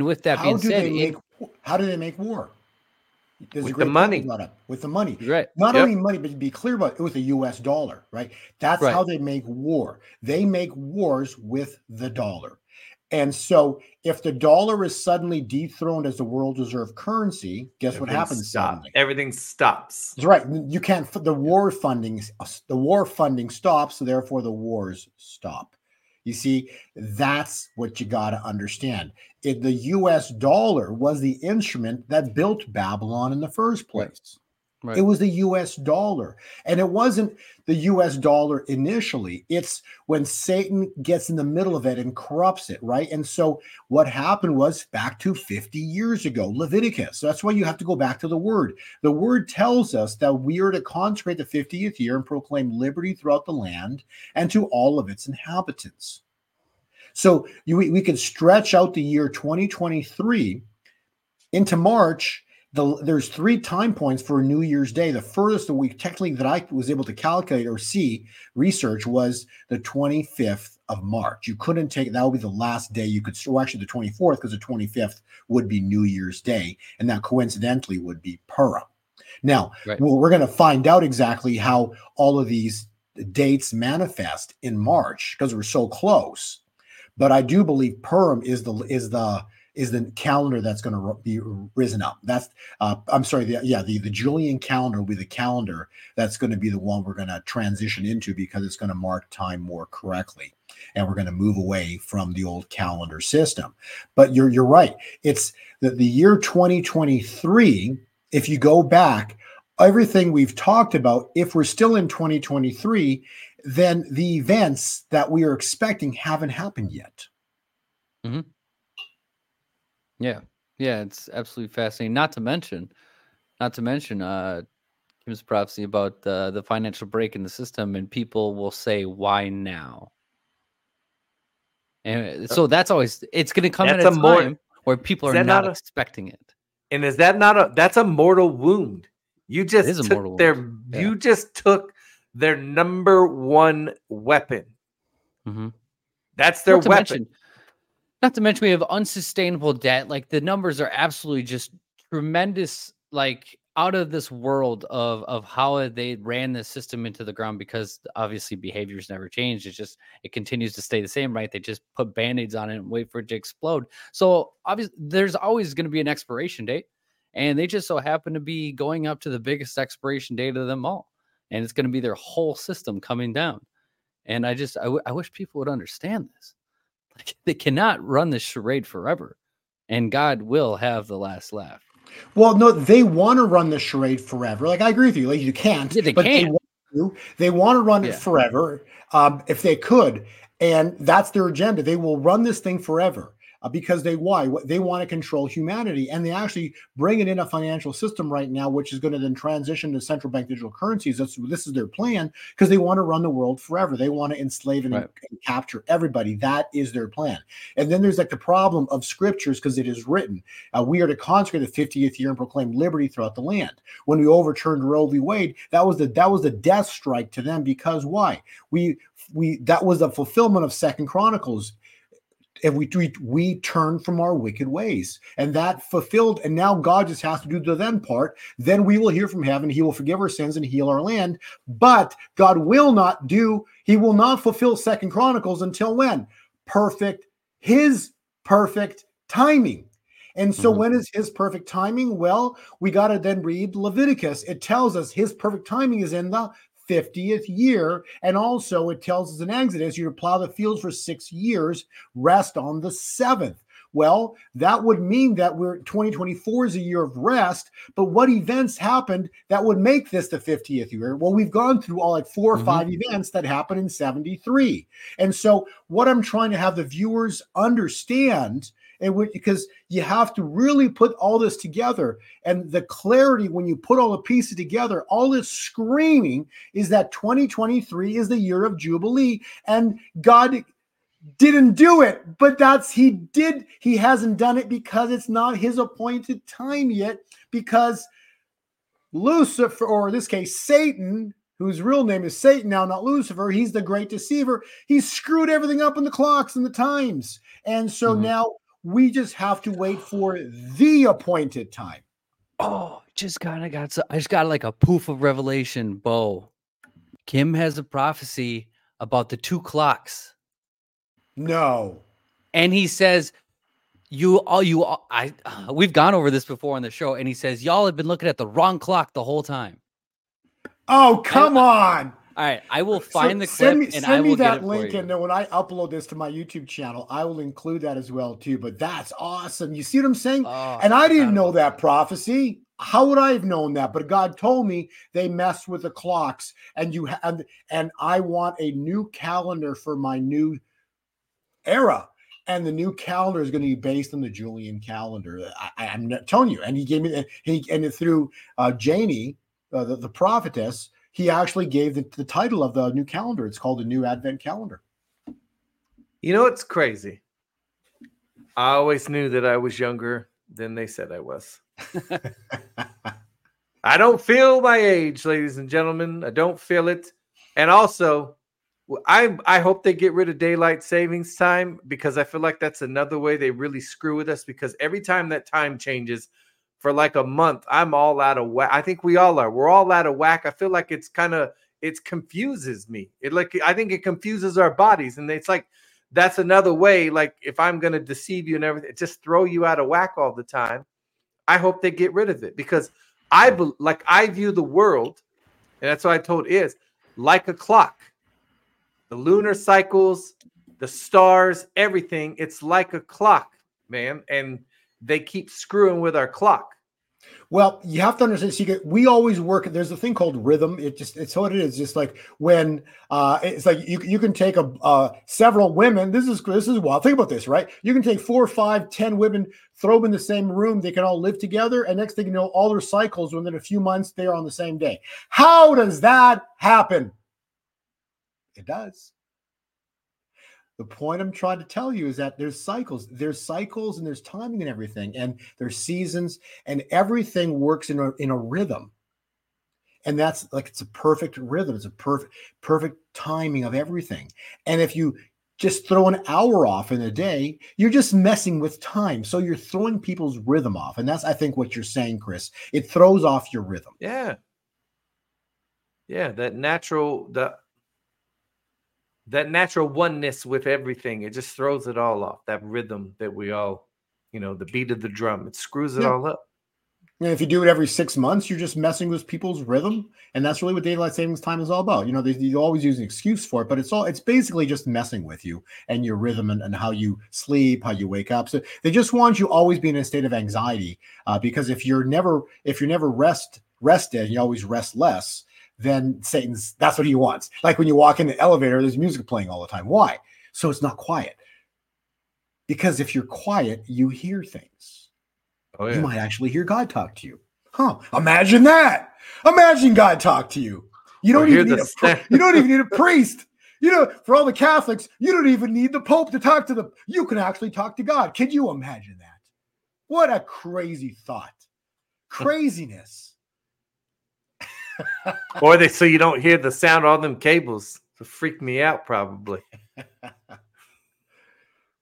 with that being said, how do they make war? With the money. With the money. Right. Not only money, but to be clear about it, with the US dollar, right? That's how they make war. They make wars with the dollar. And so if the dollar is suddenly dethroned as the world reserve currency, guess what happens suddenly? Everything stops. That's right. You can't, the war funding stops, so therefore the wars stop. You see, that's what you got to understand. The US dollar was the instrument that built Babylon in the first place. Right. It was the US dollar. And it wasn't the US dollar initially. It's when Satan gets in the middle of it and corrupts it, right? And so what happened was back to 50 years ago, Leviticus. So that's why you have to go back to the word. The word tells us that we are to consecrate the 50th year and proclaim liberty throughout the land and to all of its inhabitants. So we could stretch out the year 2023 into March. There's three time points for New Year's Day. The furthest technically that I was able to calculate or see research was the 25th of March. You couldn't take that would be the last day you could. Well, actually, the 24th, because the 25th would be New Year's Day, and that coincidentally would be Purim. Now, Well, we're going to find out exactly how all of these dates manifest in March because we're so close. But I do believe Purim is the calendar that's going to be risen up. That's, the Julian calendar will be the calendar that's going to be the one we're going to transition into because it's going to mark time more correctly. And we're going to move away from the old calendar system. But you're right. It's the year 2023, if you go back, everything we've talked about, if we're still in 2023, then the events that we are expecting haven't happened yet. Mm-hmm. Yeah, it's absolutely fascinating. Not to mention, Kim's prophecy about the financial break in the system, and people will say, "Why now?" And so that's always it's going to come at a time where people are not expecting it. And is that not that's a mortal wound? You just took their number one weapon. Mm-hmm. That's their weapon. Not to mention we have unsustainable debt. Like the numbers are absolutely just tremendous, like out of this world of how they ran the system into the ground, because obviously behaviors never changed. It's just, it continues to stay the same, right? They just put Band-Aids on it and wait for it to explode. So obviously there's always going to be an expiration date, and they just so happen to be going up to the biggest expiration date of them all. And it's going to be their whole system coming down. And I wish people would understand this. They cannot run this charade forever, and God will have the last laugh. Well, no, they want to run the charade forever. Like, I agree with you. Like, you can't. Yeah, they want to. They want to run it forever if they could, and that's their agenda. They will run this thing forever because they want to control humanity, and they actually bring it in a financial system right now, which is going to then transition to central bank digital currencies. This is their plan because they want to run the world forever. They want to enslave and capture everybody. That is their plan. And then there's like the problem of scriptures, because it is written, we are to consecrate the 50th year and proclaim liberty throughout the land. When we overturned Roe v. Wade, that was the death strike to them, because why? That was the fulfillment of Second Chronicles. And we turn from our wicked ways, and that fulfilled. And now God just has to do the then part. Then we will hear from heaven. He will forgive our sins and heal our land. But God will not do. He will not fulfill Second Chronicles until when? His perfect timing. And so when is his perfect timing? Well, we got to then read Leviticus. It tells us his perfect timing is in the 50th year, and also it tells us in Exodus, you plow the fields for 6 years, rest on the seventh. Well, that would mean that 2024 is a year of rest, but what events happened that would make this the 50th year? Well, we've gone through all like four or five events that happened in 73. And so what I'm trying to have the viewers understand And because you have to really put all this together, and the clarity when you put all the pieces together, all this screaming is that 2023 is the year of Jubilee, and God didn't do it, but he hasn't done it because it's not his appointed time yet, because Lucifer, or in this case Satan, whose real name is Satan now, not Lucifer, he's the great deceiver, he screwed everything up in the clocks and the times, and so now we just have to wait for the appointed time. Oh, I just got like a poof of revelation, Bo. Kim has a prophecy about the two clocks. No. And he says, we've gone over this before on the show, and he says, y'all have been looking at the wrong clock the whole time. Oh, come on. All right, I will find the clip and I will get it for you. Send me that link, and then when I upload this to my YouTube channel, I will include that as well, too. But that's awesome. You see what I'm saying? Oh, and I didn't know that prophecy. How would I have known that? But God told me they messed with the clocks, and I want a new calendar for my new era. And the new calendar is going to be based on the Julian calendar. I'm telling you. And he gave me, and through Janie, the prophetess, he actually gave the title of the new calendar. It's called the New Advent Calendar. You know, it's crazy. I always knew that I was younger than they said I was. I don't feel my age, ladies and gentlemen. I don't feel it. And also, I hope they get rid of daylight savings time, because I feel like that's another way they really screw with us, because every time that time changes for like a month, I'm all out of whack. I think we all are. We're all out of whack. I feel like it confuses me. I think it confuses our bodies. And it's like, that's another way. Like, if I'm going to deceive you and everything, just throw you out of whack all the time. I hope they get rid of it, because I view the world. And that's what I told is like a clock. The lunar cycles, the stars, everything. It's like a clock, man. And they keep screwing with our clock. Well, you have to understand. So we always work. There's a thing called rhythm. It's what it is. Just like when it's like you can take several women. This is wild. Think about this, right? You can take 4, 5, 10 women, throw them in the same room. They can all live together, and next thing you know, all their cycles within a few months they are on the same day. How does that happen? It does. The point I'm trying to tell you is that there's cycles and there's timing and everything, and there's seasons, and everything works in a rhythm. And that's like, it's a perfect rhythm. It's a perfect timing of everything. And if you just throw an hour off in a day, you're just messing with time. So you're throwing people's rhythm off. And that's, I think, what you're saying, Chris. It throws off your rhythm. Yeah. Yeah. That natural oneness with everything, it just throws it all off. That rhythm that we all, the beat of the drum, it screws it all up. And if you do it every 6 months, you're just messing with people's rhythm. And that's really what daylight savings time is all about. They always use an excuse for it, but it's basically just messing with you and your rhythm and how you sleep, how you wake up. So they just want you always be in a state of anxiety, because if you're never rested, you always rest less. Then that's what he wants. Like when you walk in the elevator, there's music playing all the time. Why? So it's not quiet. Because if you're quiet, you hear things. Oh, yeah. You might actually hear God talk to you. Huh? Imagine that. Imagine God talk to you. You don't even need a priest. For all the Catholics, you don't even need the Pope to talk to them. You can actually talk to God. Can you imagine that? What a crazy thought. Craziness. Or they so you don't hear the sound of all them cables to freak me out, probably.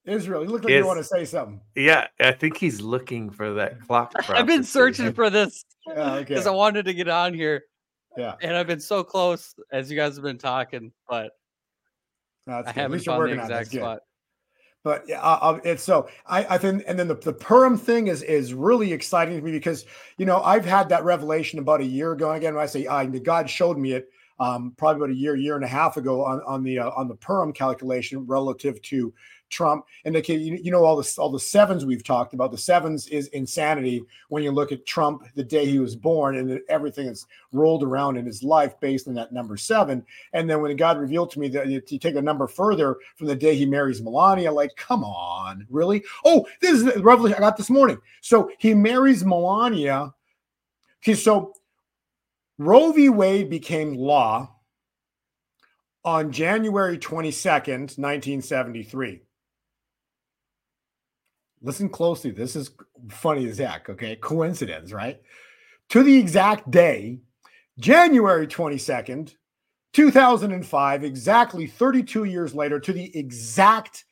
Israel, you look like you want to say something. Yeah, I think he's looking for that clock. I've been searching for this because I wanted to get on here. Yeah, and I've been so close as you guys have been talking, but I haven't found the exact spot. But it's so I think, and then the Purim thing is really exciting to me, because I've had that revelation about a year ago. And again, when I say God showed me it, probably about a year and a half ago on the Purim calculation relative to Trump. And okay, you know all the sevens we've talked about. The sevens is insanity when you look at Trump, the day he was born, and everything that's rolled around in his life based on that number seven. And then when God revealed to me that you take a number further from the day he marries Melania, like, come on, really? Oh, this is the revelation I got this morning. So he marries Melania. Okay, so Roe v. Wade became law on January 22nd, 1973. Listen closely. This is funny as heck, okay? Coincidence, right? To the exact day, January 22nd, 2005, exactly 32 years later, to the exact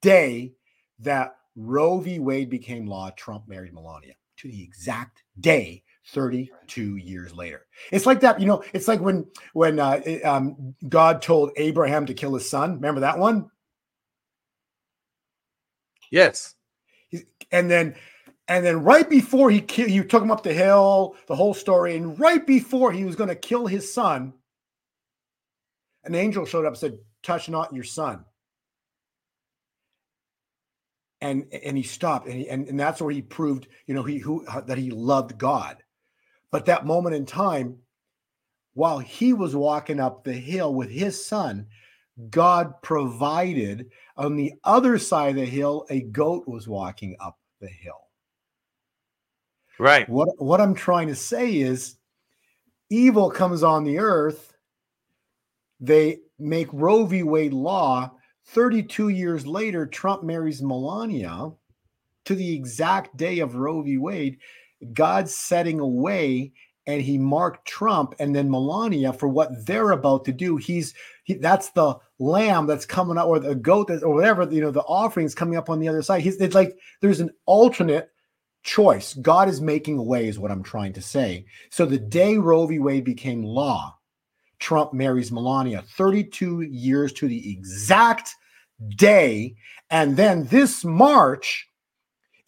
day that Roe v. Wade became law, Trump married Melania. To the exact day, 32 years later. It's like that, you know, it's like when God told Abraham to kill his son. Remember that one? Yes. And then right before he took him up the hill, the whole story, and right before he was going to kill his son, an angel showed up and said, "Touch not your son." And he stopped, and that's where he proved, you know, that he loved God. But that moment in time, while he was walking up the hill with his son, God provided on the other side of the hill, a goat was walking up the hill. Right. What I'm trying to say is evil comes on the earth. They make Roe v. Wade law. 32 years later, Trump marries Melania to the exact day of Roe v. Wade. God's setting away, and he marked Trump and then Melania for what they're about to do. That's the lamb that's coming up, or the goat that, or whatever, you know, the offering is coming up on the other side. It's like there's an alternate choice. God is making a way, is what I'm trying to say. So the day Roe v. Wade became law, Trump marries Melania, 32 years to the exact day. And then this March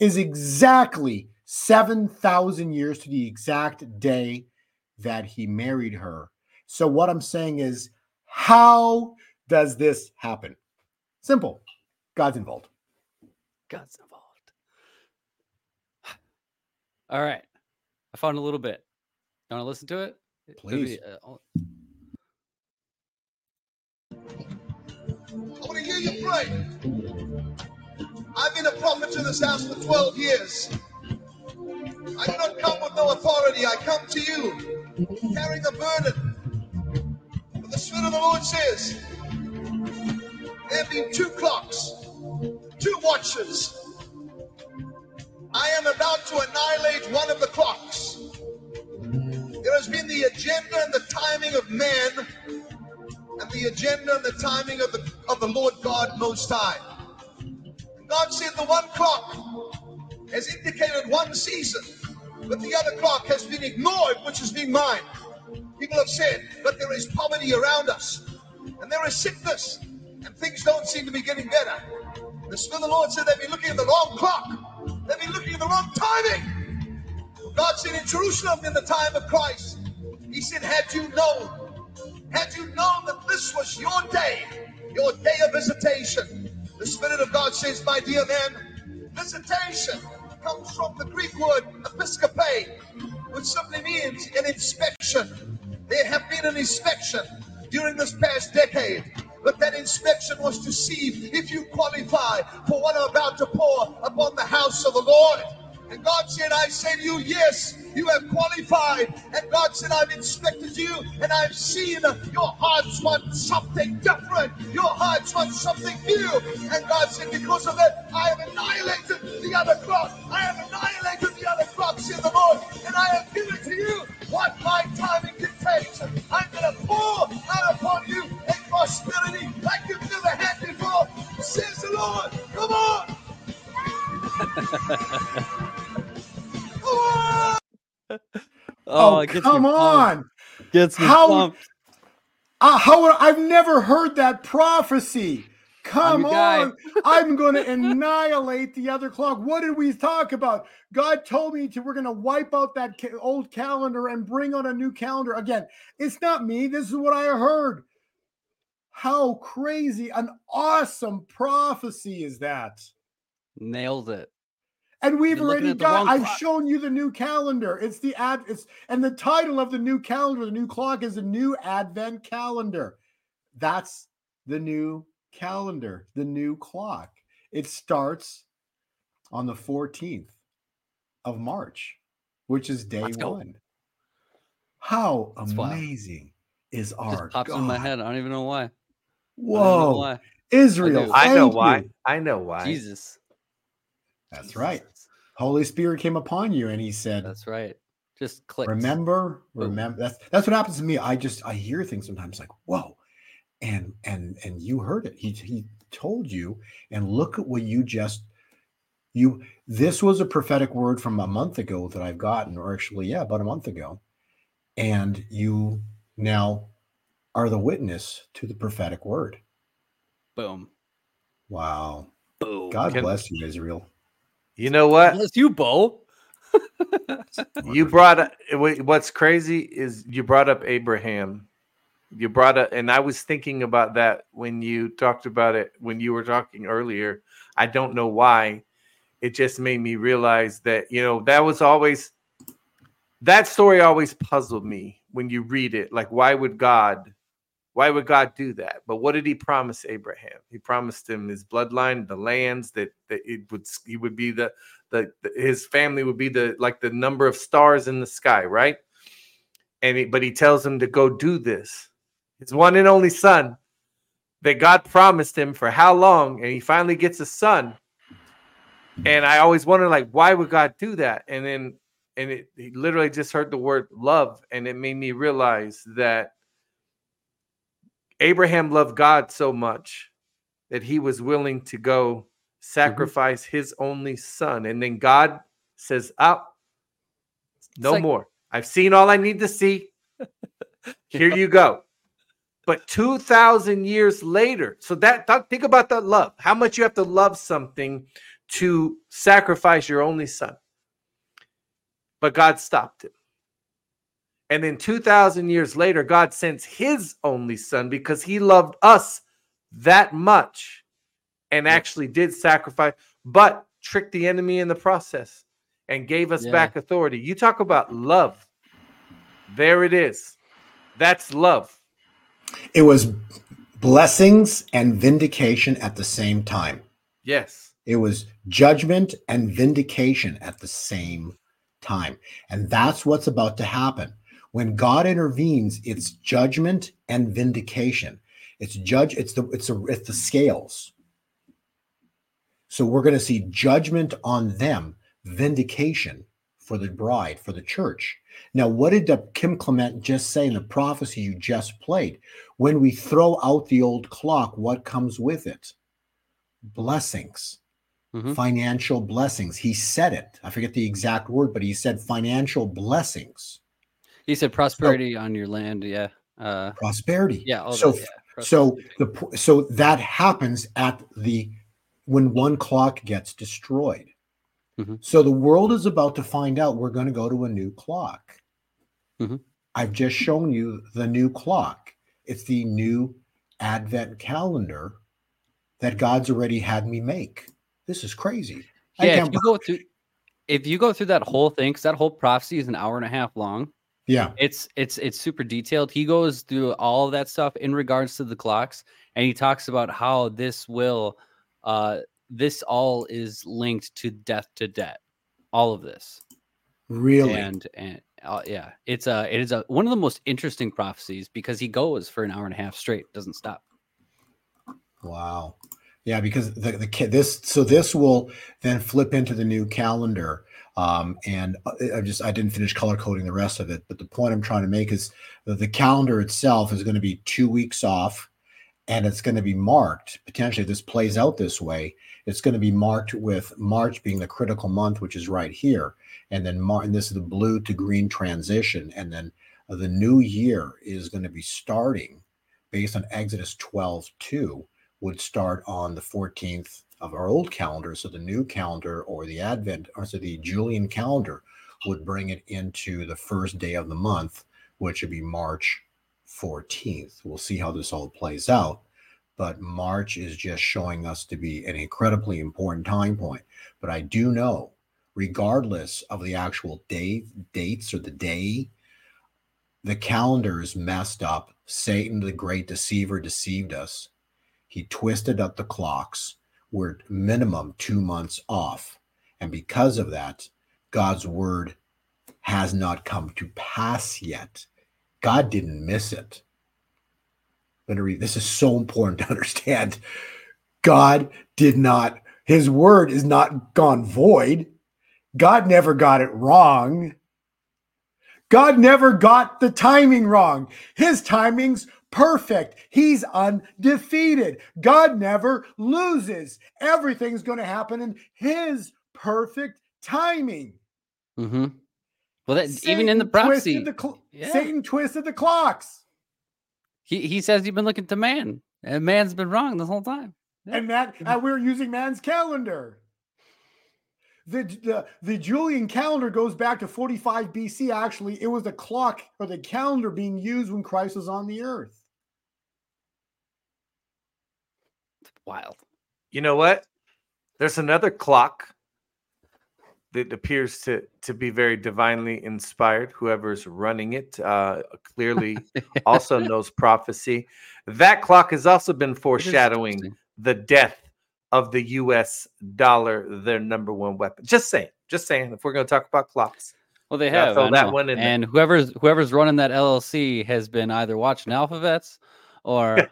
is exactly 7,000 years to the exact day that he married her. So what I'm saying is, how does this happen? Simple. God's involved. God's involved. All right. I found a little bit. You want to listen to it? Please. I want to hear you pray. I've been a prophet to this house for 12 years. I do not come with no authority. I come to you carrying a burden. But the Spirit of the Lord says, there be two clocks, two watches. I am about to annihilate one of the clocks. There has been the agenda and the timing of man, and the agenda and the timing of the Lord God Most High. God said the one clock has indicated one season, but the other clock has been ignored, which has been mine. People have said, but there is poverty around us, and there is sickness, and things don't seem to be getting better. The Spirit of the Lord said they've been looking at the wrong clock. They've been looking at the wrong timing. God said in Jerusalem in the time of Christ, he said, had you known that this was your day of visitation. The Spirit of God says, my dear man, visitation comes from the Greek word episkope, which simply means an inspection. There have been an inspection during this past decade, but that inspection was to see if you qualify for what I'm about to pour upon the house of the Lord. And God said, I say to you, yes, you have qualified. And God said, I've inspected you, and I've seen your hearts want something different. Your hearts want something new. And God said, because of that, I have annihilated the other clock. I have annihilated the other clocks in the Lord. And I have given to you what my timing dictates. I'm going to pour out upon you a prosperity like you've never had before, says the Lord. Come on. Oh, come on. Gets me pumped. I've never heard that prophecy. Come on. I'm going to annihilate the other clock. What did we talk about? God told me to. We're going to wipe out that old calendar and bring on a new calendar. Again, it's not me. This is what I heard. How crazy. An awesome prophecy is that. Nailed it. And we've already got, I've shown you the new calendar. It's the and the title of the new calendar, the new clock, is the New Advent Calendar. That's the new calendar, the new clock. It starts on the 14th of March, which is day one. How amazing is our God? It pops in my head. I don't even know why. Whoa. Israel. I know why. I know why. Jesus. That's right. Holy Spirit came upon you and he said, that's right. Just click. Remember. That's what happens to me. I hear things sometimes like, whoa. And you heard it. He told you, and look at what this was a prophetic word from a month ago that I've gotten, or actually, yeah, about a month ago. And you now are the witness to the prophetic word. Boom. Wow. Boom. God bless you, Israel. You know what? Bless you, Bo. You brought up, what's crazy is you brought up Abraham. You brought up, and I was thinking about that when you talked about it, when you were talking earlier. I don't know why. It just made me realize that, that story always puzzled me when you read it. Like, why would God do that? But what did he promise Abraham? He promised him his bloodline, the lands, his family would be the number of stars in the sky, right? But he tells him to go do this. His one and only son that God promised him for how long, and he finally gets a son. And I always wonder, like, why would God do that? And then, he literally just heard the word love, and it made me realize that Abraham loved God so much that he was willing to go sacrifice his only son. And then God says, no more. I've seen all I need to see. Here you go. But 2,000 years later, so think about that love. How much you have to love something to sacrifice your only son. But God stopped it. And then 2,000 years later, God sends his only son because he loved us that much and actually did sacrifice, but tricked the enemy in the process and gave us back authority. You talk about love. There it is. That's love. It was blessings and vindication at the same time. Yes. It was judgment and vindication at the same time. And that's what's about to happen. When God intervenes, it's judgment and vindication. It's the scales. So we're going to see judgment on them, vindication for the bride, for the church. Now, what did Kim Clement just say in the prophecy you just played? When we throw out the old clock, what comes with it? Blessings. Financial blessings. He said it. I forget the exact word, but he said financial blessings. He said prosperity on your land. Yeah. Prosperity. Yeah. So that happens when one clock gets destroyed. Mm-hmm. So the world is about to find out we're going to go to a new clock. Mm-hmm. I've just shown you the new clock. It's the new Advent calendar that God's already had me make. This is crazy. Yeah, if you go through that whole thing, because that whole prophecy is an hour and a half long. Yeah, it's super detailed. He goes through all of that stuff in regards to the clocks, and he talks about how this will, this all is linked to death to debt. All of this, really, and yeah, it is one of the most interesting prophecies because he goes for an hour and a half straight, doesn't stop. Wow. Yeah, because this will then flip into the new calendar, and I didn't finish color coding the rest of it. But the point I'm trying to make is that the calendar itself is going to be 2 weeks off, and it's going to be marked. Potentially, this plays out this way. It's going to be marked with March being the critical month, which is right here, and then and this is the blue to green transition, and then the new year is going to be starting based on Exodus 12:2. would start on the 14th of our old calendar. So the new calendar, or the Advent, or so the Julian calendar, would bring it into the first day of the month, which would be March 14th. We'll see how this all plays out. But March is just showing us to be an incredibly important time point. But I do know, regardless of the actual dates or the day, the calendar is messed up. Satan, the great deceiver, deceived us. He twisted up the clocks. We're minimum 2 months off. And because of that, God's word has not come to pass yet. God didn't miss it. I'm going to read. This is so important to understand. God did not, his word is not gone void. God never got it wrong. God never got the timing wrong. His timing's perfect. He's undefeated. God never loses. Everything's going to happen in his perfect timing. Mm-hmm. Well, that, even in the prophecy, Satan twisted the clocks. He says you've been looking to man, and man's been wrong this whole time. Yeah. And that we're using man's calendar. The Julian calendar goes back to 45 BC. Actually, it was the clock or the calendar being used when Christ was on the earth. It's wild. You know what? There's another clock that appears to be very divinely inspired. Whoever's running it clearly also knows prophecy. That clock has also been foreshadowing the death of the U.S. dollar, their number one weapon. Just saying. If we're going to talk about clocks, well, they have that one. And whoever's running that LLC has been either watching Alphavets or.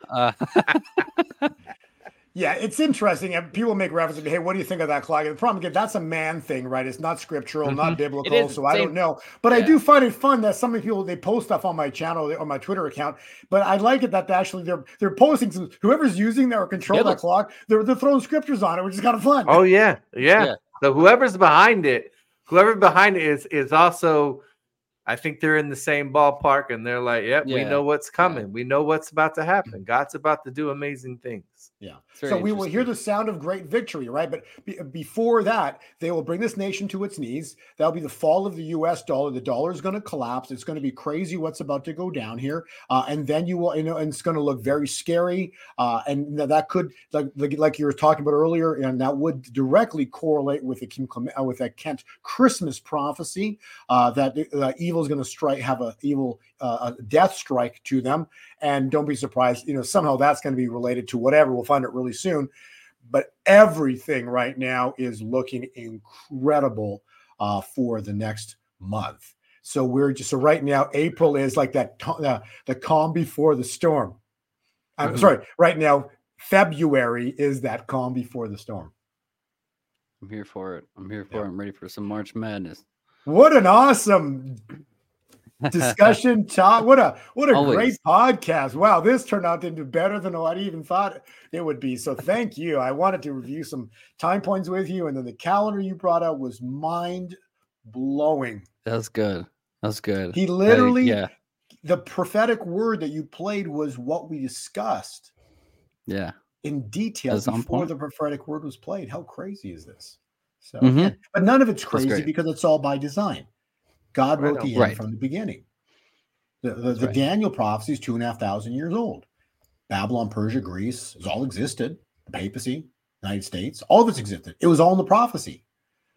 Yeah, it's interesting. People make references to, hey, what do you think of that clock? And the problem, again, that's a man thing, right? It's not scriptural, not biblical, so I don't know. But yeah. I do find it fun that some people, they post stuff on my channel or my Twitter account, but I like it that they actually they're posting some, whoever's using that or controlling the clock, they're throwing scriptures on it, which is kind of fun. Oh, yeah. So whoever behind it is also, I think they're in the same ballpark, and they're like, yep, we know what's coming. Yeah. We know what's about to happen. God's about to do amazing things. Yeah. So we will hear the sound of great victory, right? But before that, they will bring this nation to its knees. That'll be the fall of the U.S. dollar. The dollar is going to collapse. It's going to be crazy what's about to go down here. And then you will, and it's going to look very scary. And that could, like you were talking about earlier, and that would directly correlate with the Kim Clement, with that Kent Christmas prophecy, that evil is going to strike, have a evil death strike to them. And don't be surprised, somehow that's going to be related to whatever. We'll find it really soon. But everything right now is looking incredible for the next month. So right now, April is like that, the calm before the storm. I'm sorry, right now, February is that calm before the storm. I'm here for it. I'm here for it. I'm ready for some March Madness. What an awesome discussion, Todd. What a Always. Great podcast. Wow, this turned out into better than what I even thought it would be. So thank you. I wanted to review some time points with you, and then the calendar you brought out was mind-blowing. That's good. He literally, the prophetic word that you played was what we discussed. Yeah. In detail before the prophetic word was played. How crazy is this? So, but none of it's crazy because it's all by design. God wrote the end from the beginning. The Daniel prophecy is 2,500 years old. Babylon, Persia, Greece, it's all existed. The papacy, United States, all of it's existed. It was all in the prophecy.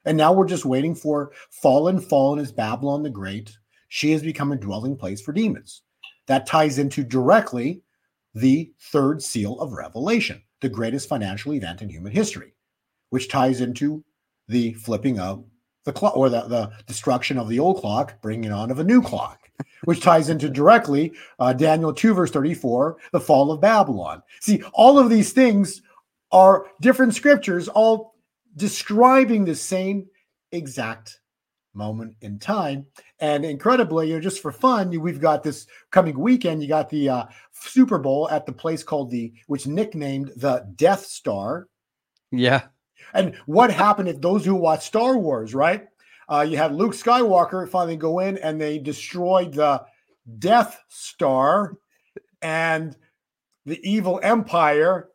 And now we're just waiting for fallen is Babylon the Great. She has become a dwelling place for demons. That ties into directly the third seal of Revelation, the greatest financial event in human history, which ties into the flipping of the clock, or the destruction of the old clock, bringing on of a new clock, which ties into directly Daniel 2, verse 34, the fall of Babylon. See, all of these things are different scriptures, all describing the same exact moment in time. And incredibly, just for fun, we've got this coming weekend, you got the Super Bowl at the place called which nicknamed the Death Star. Yeah. And what happened if those who watch Star Wars, right? You had Luke Skywalker finally go in and they destroyed the Death Star, and the evil empire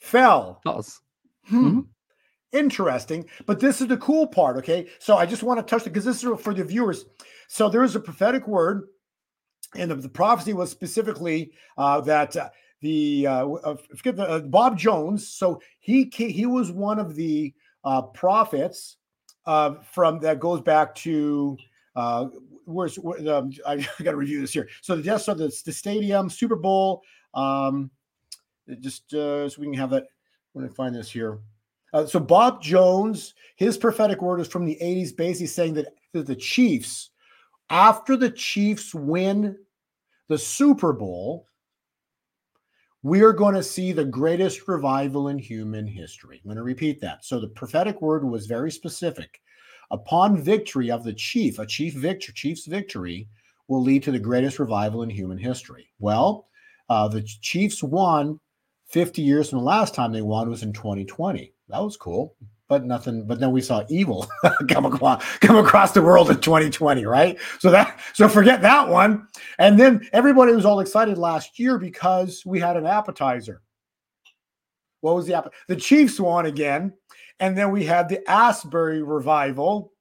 fell. Does. Interesting. But this is the cool part, okay? So I just want to touch it because this is for the viewers. So there is a prophetic word, and the prophecy was specifically that Bob Jones. So he was one of the prophets from that goes back to. I got to review this here. So the deaths of the stadium, Super Bowl. So we can have that. Let me find this here. So Bob Jones, his prophetic word is from the 80s, basically saying that the Chiefs, after the Chiefs win the Super Bowl, we are going to see the greatest revival in human history. I'm going to repeat that. So the prophetic word was very specific. Upon victory of the Chief, Chief's victory will lead to the greatest revival in human history. Well, the Chiefs won 50 years from the last time they won was in 2020. That was cool, but nothing. But then we saw evil come across the world in 2020, right? So forget that one. And then everybody was all excited last year because we had an appetizer. What was the appetizer? The Chiefs won again, and then we had the Asbury revival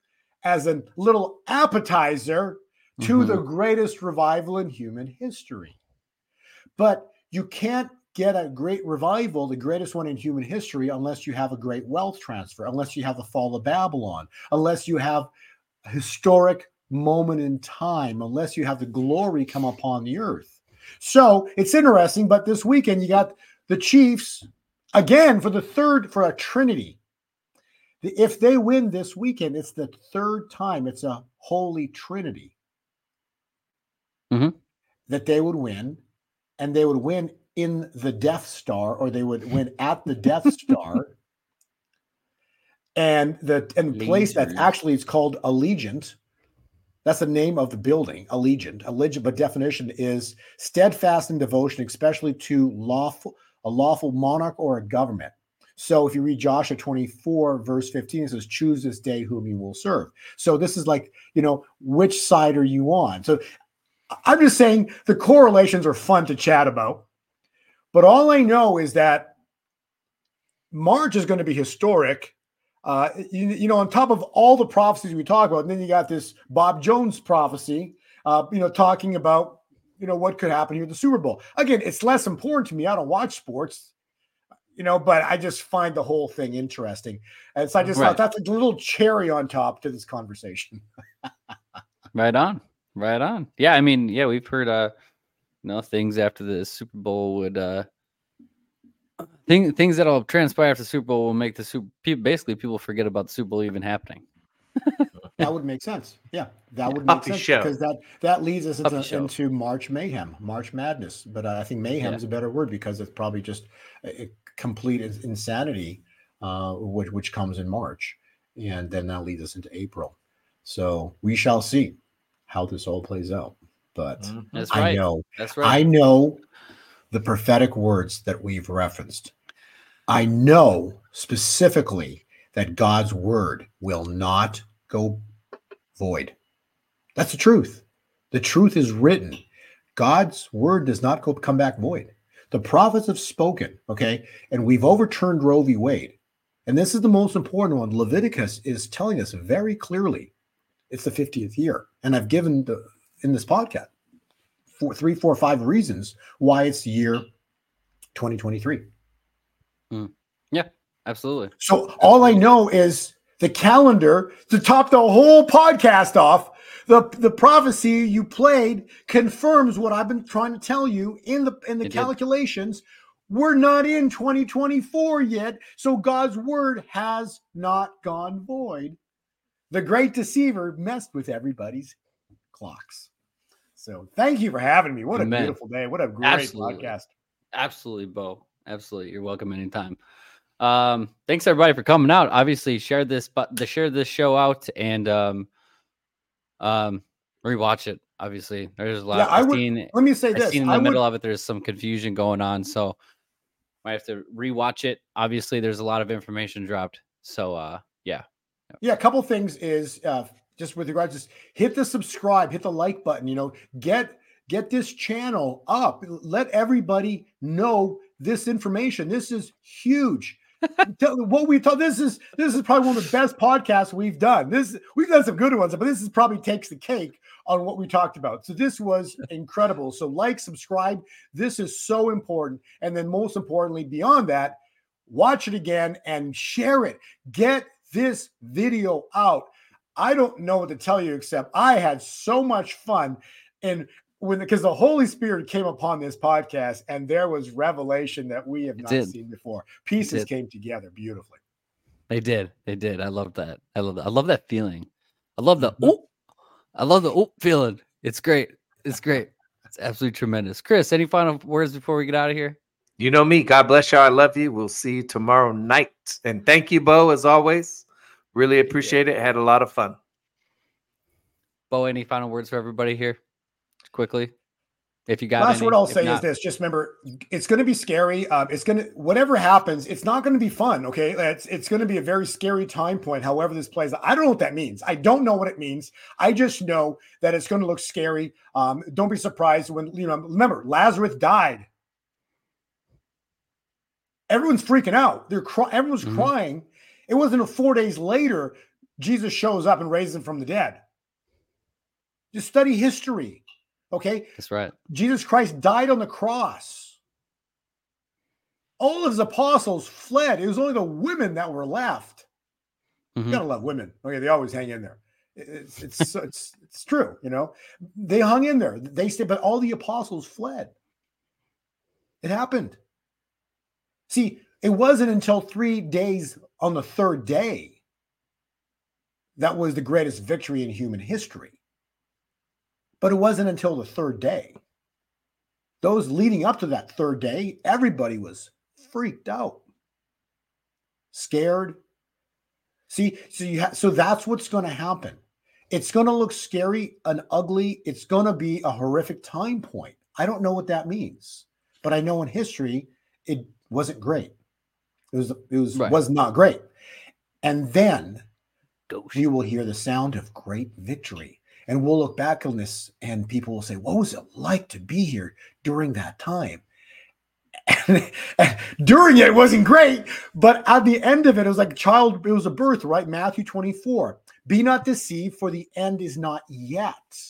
as a little appetizer to the greatest revival in human history. But you can't get a great revival, the greatest one in human history, unless you have a great wealth transfer, unless you have the fall of Babylon, unless you have a historic moment in time, unless you have the glory come upon the earth. So it's interesting, but this weekend you got the Chiefs again for a trinity. If they win this weekend, it's the third time. It's a holy trinity that they would win, and they would win in the Death Star, or they would win at the Death Star, and place that's actually, it's called Allegiant. That's the name of the building, Allegiant. Allegiant, but definition is steadfast in devotion, especially to a lawful monarch or a government. So if you read Joshua 24, verse 15, it says, choose this day whom you will serve. So this is like, which side are you on? So I'm just saying the correlations are fun to chat about. But all I know is that March is going to be historic. On top of all the prophecies we talk about, and then you got this Bob Jones prophecy, talking about, what could happen here at the Super Bowl. Again, it's less important to me. I don't watch sports, but I just find the whole thing interesting. And so I just thought that's a little cherry on top to this conversation. Right on. Yeah, we've heard... things after the Super Bowl would things that'll transpire after the Super Bowl will make the people forget about the Super Bowl even happening. That would make sense. Yeah, that would make sense because that leads us into March mayhem, March madness. But I think mayhem is a better word because it's probably just complete insanity, which comes in March, and then that leads us into April. So we shall see how this all plays out. But that's right. I know the prophetic words that we've referenced. I know specifically that God's word will not go void. That's the truth. The truth is written. God's word does not come back void. The prophets have spoken, okay? And we've overturned Roe v. Wade. And this is the most important one. Leviticus is telling us very clearly it's the 50th year. And I've given in this podcast, 5 reasons why it's the year 2023. Yeah, absolutely. So all I know is the calendar to top the whole podcast off. The prophecy you played confirms what I've been trying to tell you in the calculations. We're not in 2024 yet, so God's word has not gone void. The great deceiver messed with everybody's clocks. So thank you for having me. What a beautiful day. What a great podcast. Absolutely, Bo. Absolutely. You're welcome anytime. Thanks everybody for coming out. Obviously share this show out and rewatch it. Obviously there's a lot. Let me say this. Middle of it, there's some confusion going on. So I have to rewatch it. Obviously there's a lot of information dropped. So yeah. Yeah. A couple things is, just with regards, just hit the subscribe, hit the like button, get this channel up. Let everybody know this information. This is huge. What we talk, this is probably one of the best podcasts we've done. We've done some good ones, but this is probably takes the cake on what we talked about. So this was incredible. So like, subscribe. This is so important. And then most importantly, beyond that, watch it again and share it. Get this video out. I don't know what to tell you, except I had so much fun. And because the Holy Spirit came upon this podcast, and there was revelation that we have not seen before. Pieces came together beautifully. They did. I love that. I love that feeling. I love the oop feeling. It's great. It's absolutely tremendous. Chris, any final words before we get out of here? You know me. God bless y'all. I love you. We'll see you tomorrow night. And thank you, Bo, as always. Really appreciate it. Had a lot of fun. Bo, any final words for everybody here? Quickly, if you got last word I'll say is this: just remember, it's going to be scary. Whatever happens, it's not going to be fun. Okay, it's going to be a very scary time point. However this plays, I don't know what that means. I don't know what it means. I just know that it's going to look scary. Don't be surprised when Remember, Lazarus died. Everyone's freaking out. Everyone's crying. It wasn't until 4 days later Jesus shows up and raises him from the dead. Just study history. Okay, that's right. Jesus Christ died on the cross. All of his apostles fled. It was only the women that were left. You gotta love women. Okay, they always hang in there. It's it's true. They hung in there. They stayed, but all the apostles fled. It happened. See, it wasn't until 3 days on the third day that was the greatest victory in human history. But it wasn't until the third day. Those leading up to that third day, everybody was freaked out, scared. See, so that's what's going to happen. It's going to look scary and ugly. It's going to be a horrific time point. I don't know what that means, but I know in history it wasn't great. It was not great. And then you will hear the sound of great victory. And we'll look back on this and people will say, what was it like to be here during that time? And during it wasn't great, but at the end of it, it was like it was a birth, right? Matthew 24, be not deceived, for the end is not yet.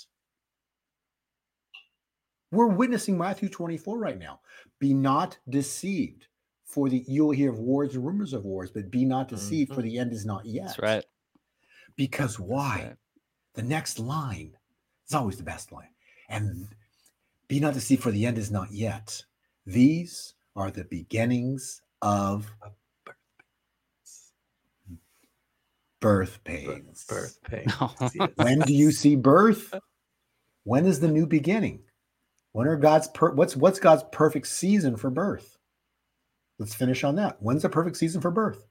We're witnessing Matthew 24 right now. Be not deceived, you'll hear of wars and rumors of wars, but be not deceived, for the end is not yet. That's right. Because why? That's right. The next line is always the best line. And be not deceived, for the end is not yet. These are the beginnings of birth pains. Birth pains. When do you see birth? When is the new beginning? When are what's God's perfect season for birth? Let's finish on that. When's the perfect season for birth?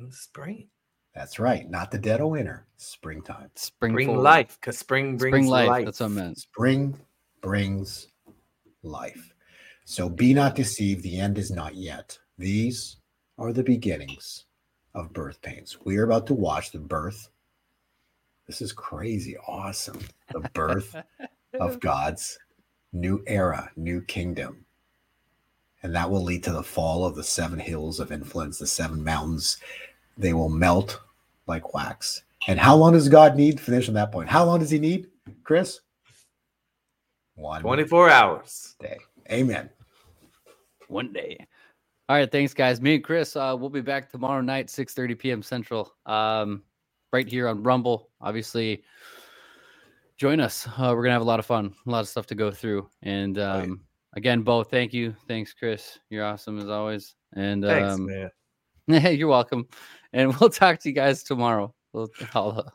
In spring. That's right. Not the dead of winter. Springtime. Spring life. Because spring brings life. That's what I meant. Spring brings life. So be not deceived. The end is not yet. These are the beginnings of birth pains. We are about to watch the birth. This is crazy. Awesome. The birth of God's new era, new kingdom. And that will lead to the fall of the seven hills of influence, the seven mountains. They will melt like wax. And how long does God need? Finish on that point. How long does he need, Chris? 24 hours. Day. Amen. One day. All right. Thanks, guys. Me and Chris, we'll be back tomorrow night, 6:30 p.m. Central, right here on Rumble. Obviously, join us. We're going to have a lot of fun, a lot of stuff to go through. And again, Bo, thank you. Thanks, Chris. You're awesome as always. And thanks, man. You're welcome. And we'll talk to you guys tomorrow. Holla.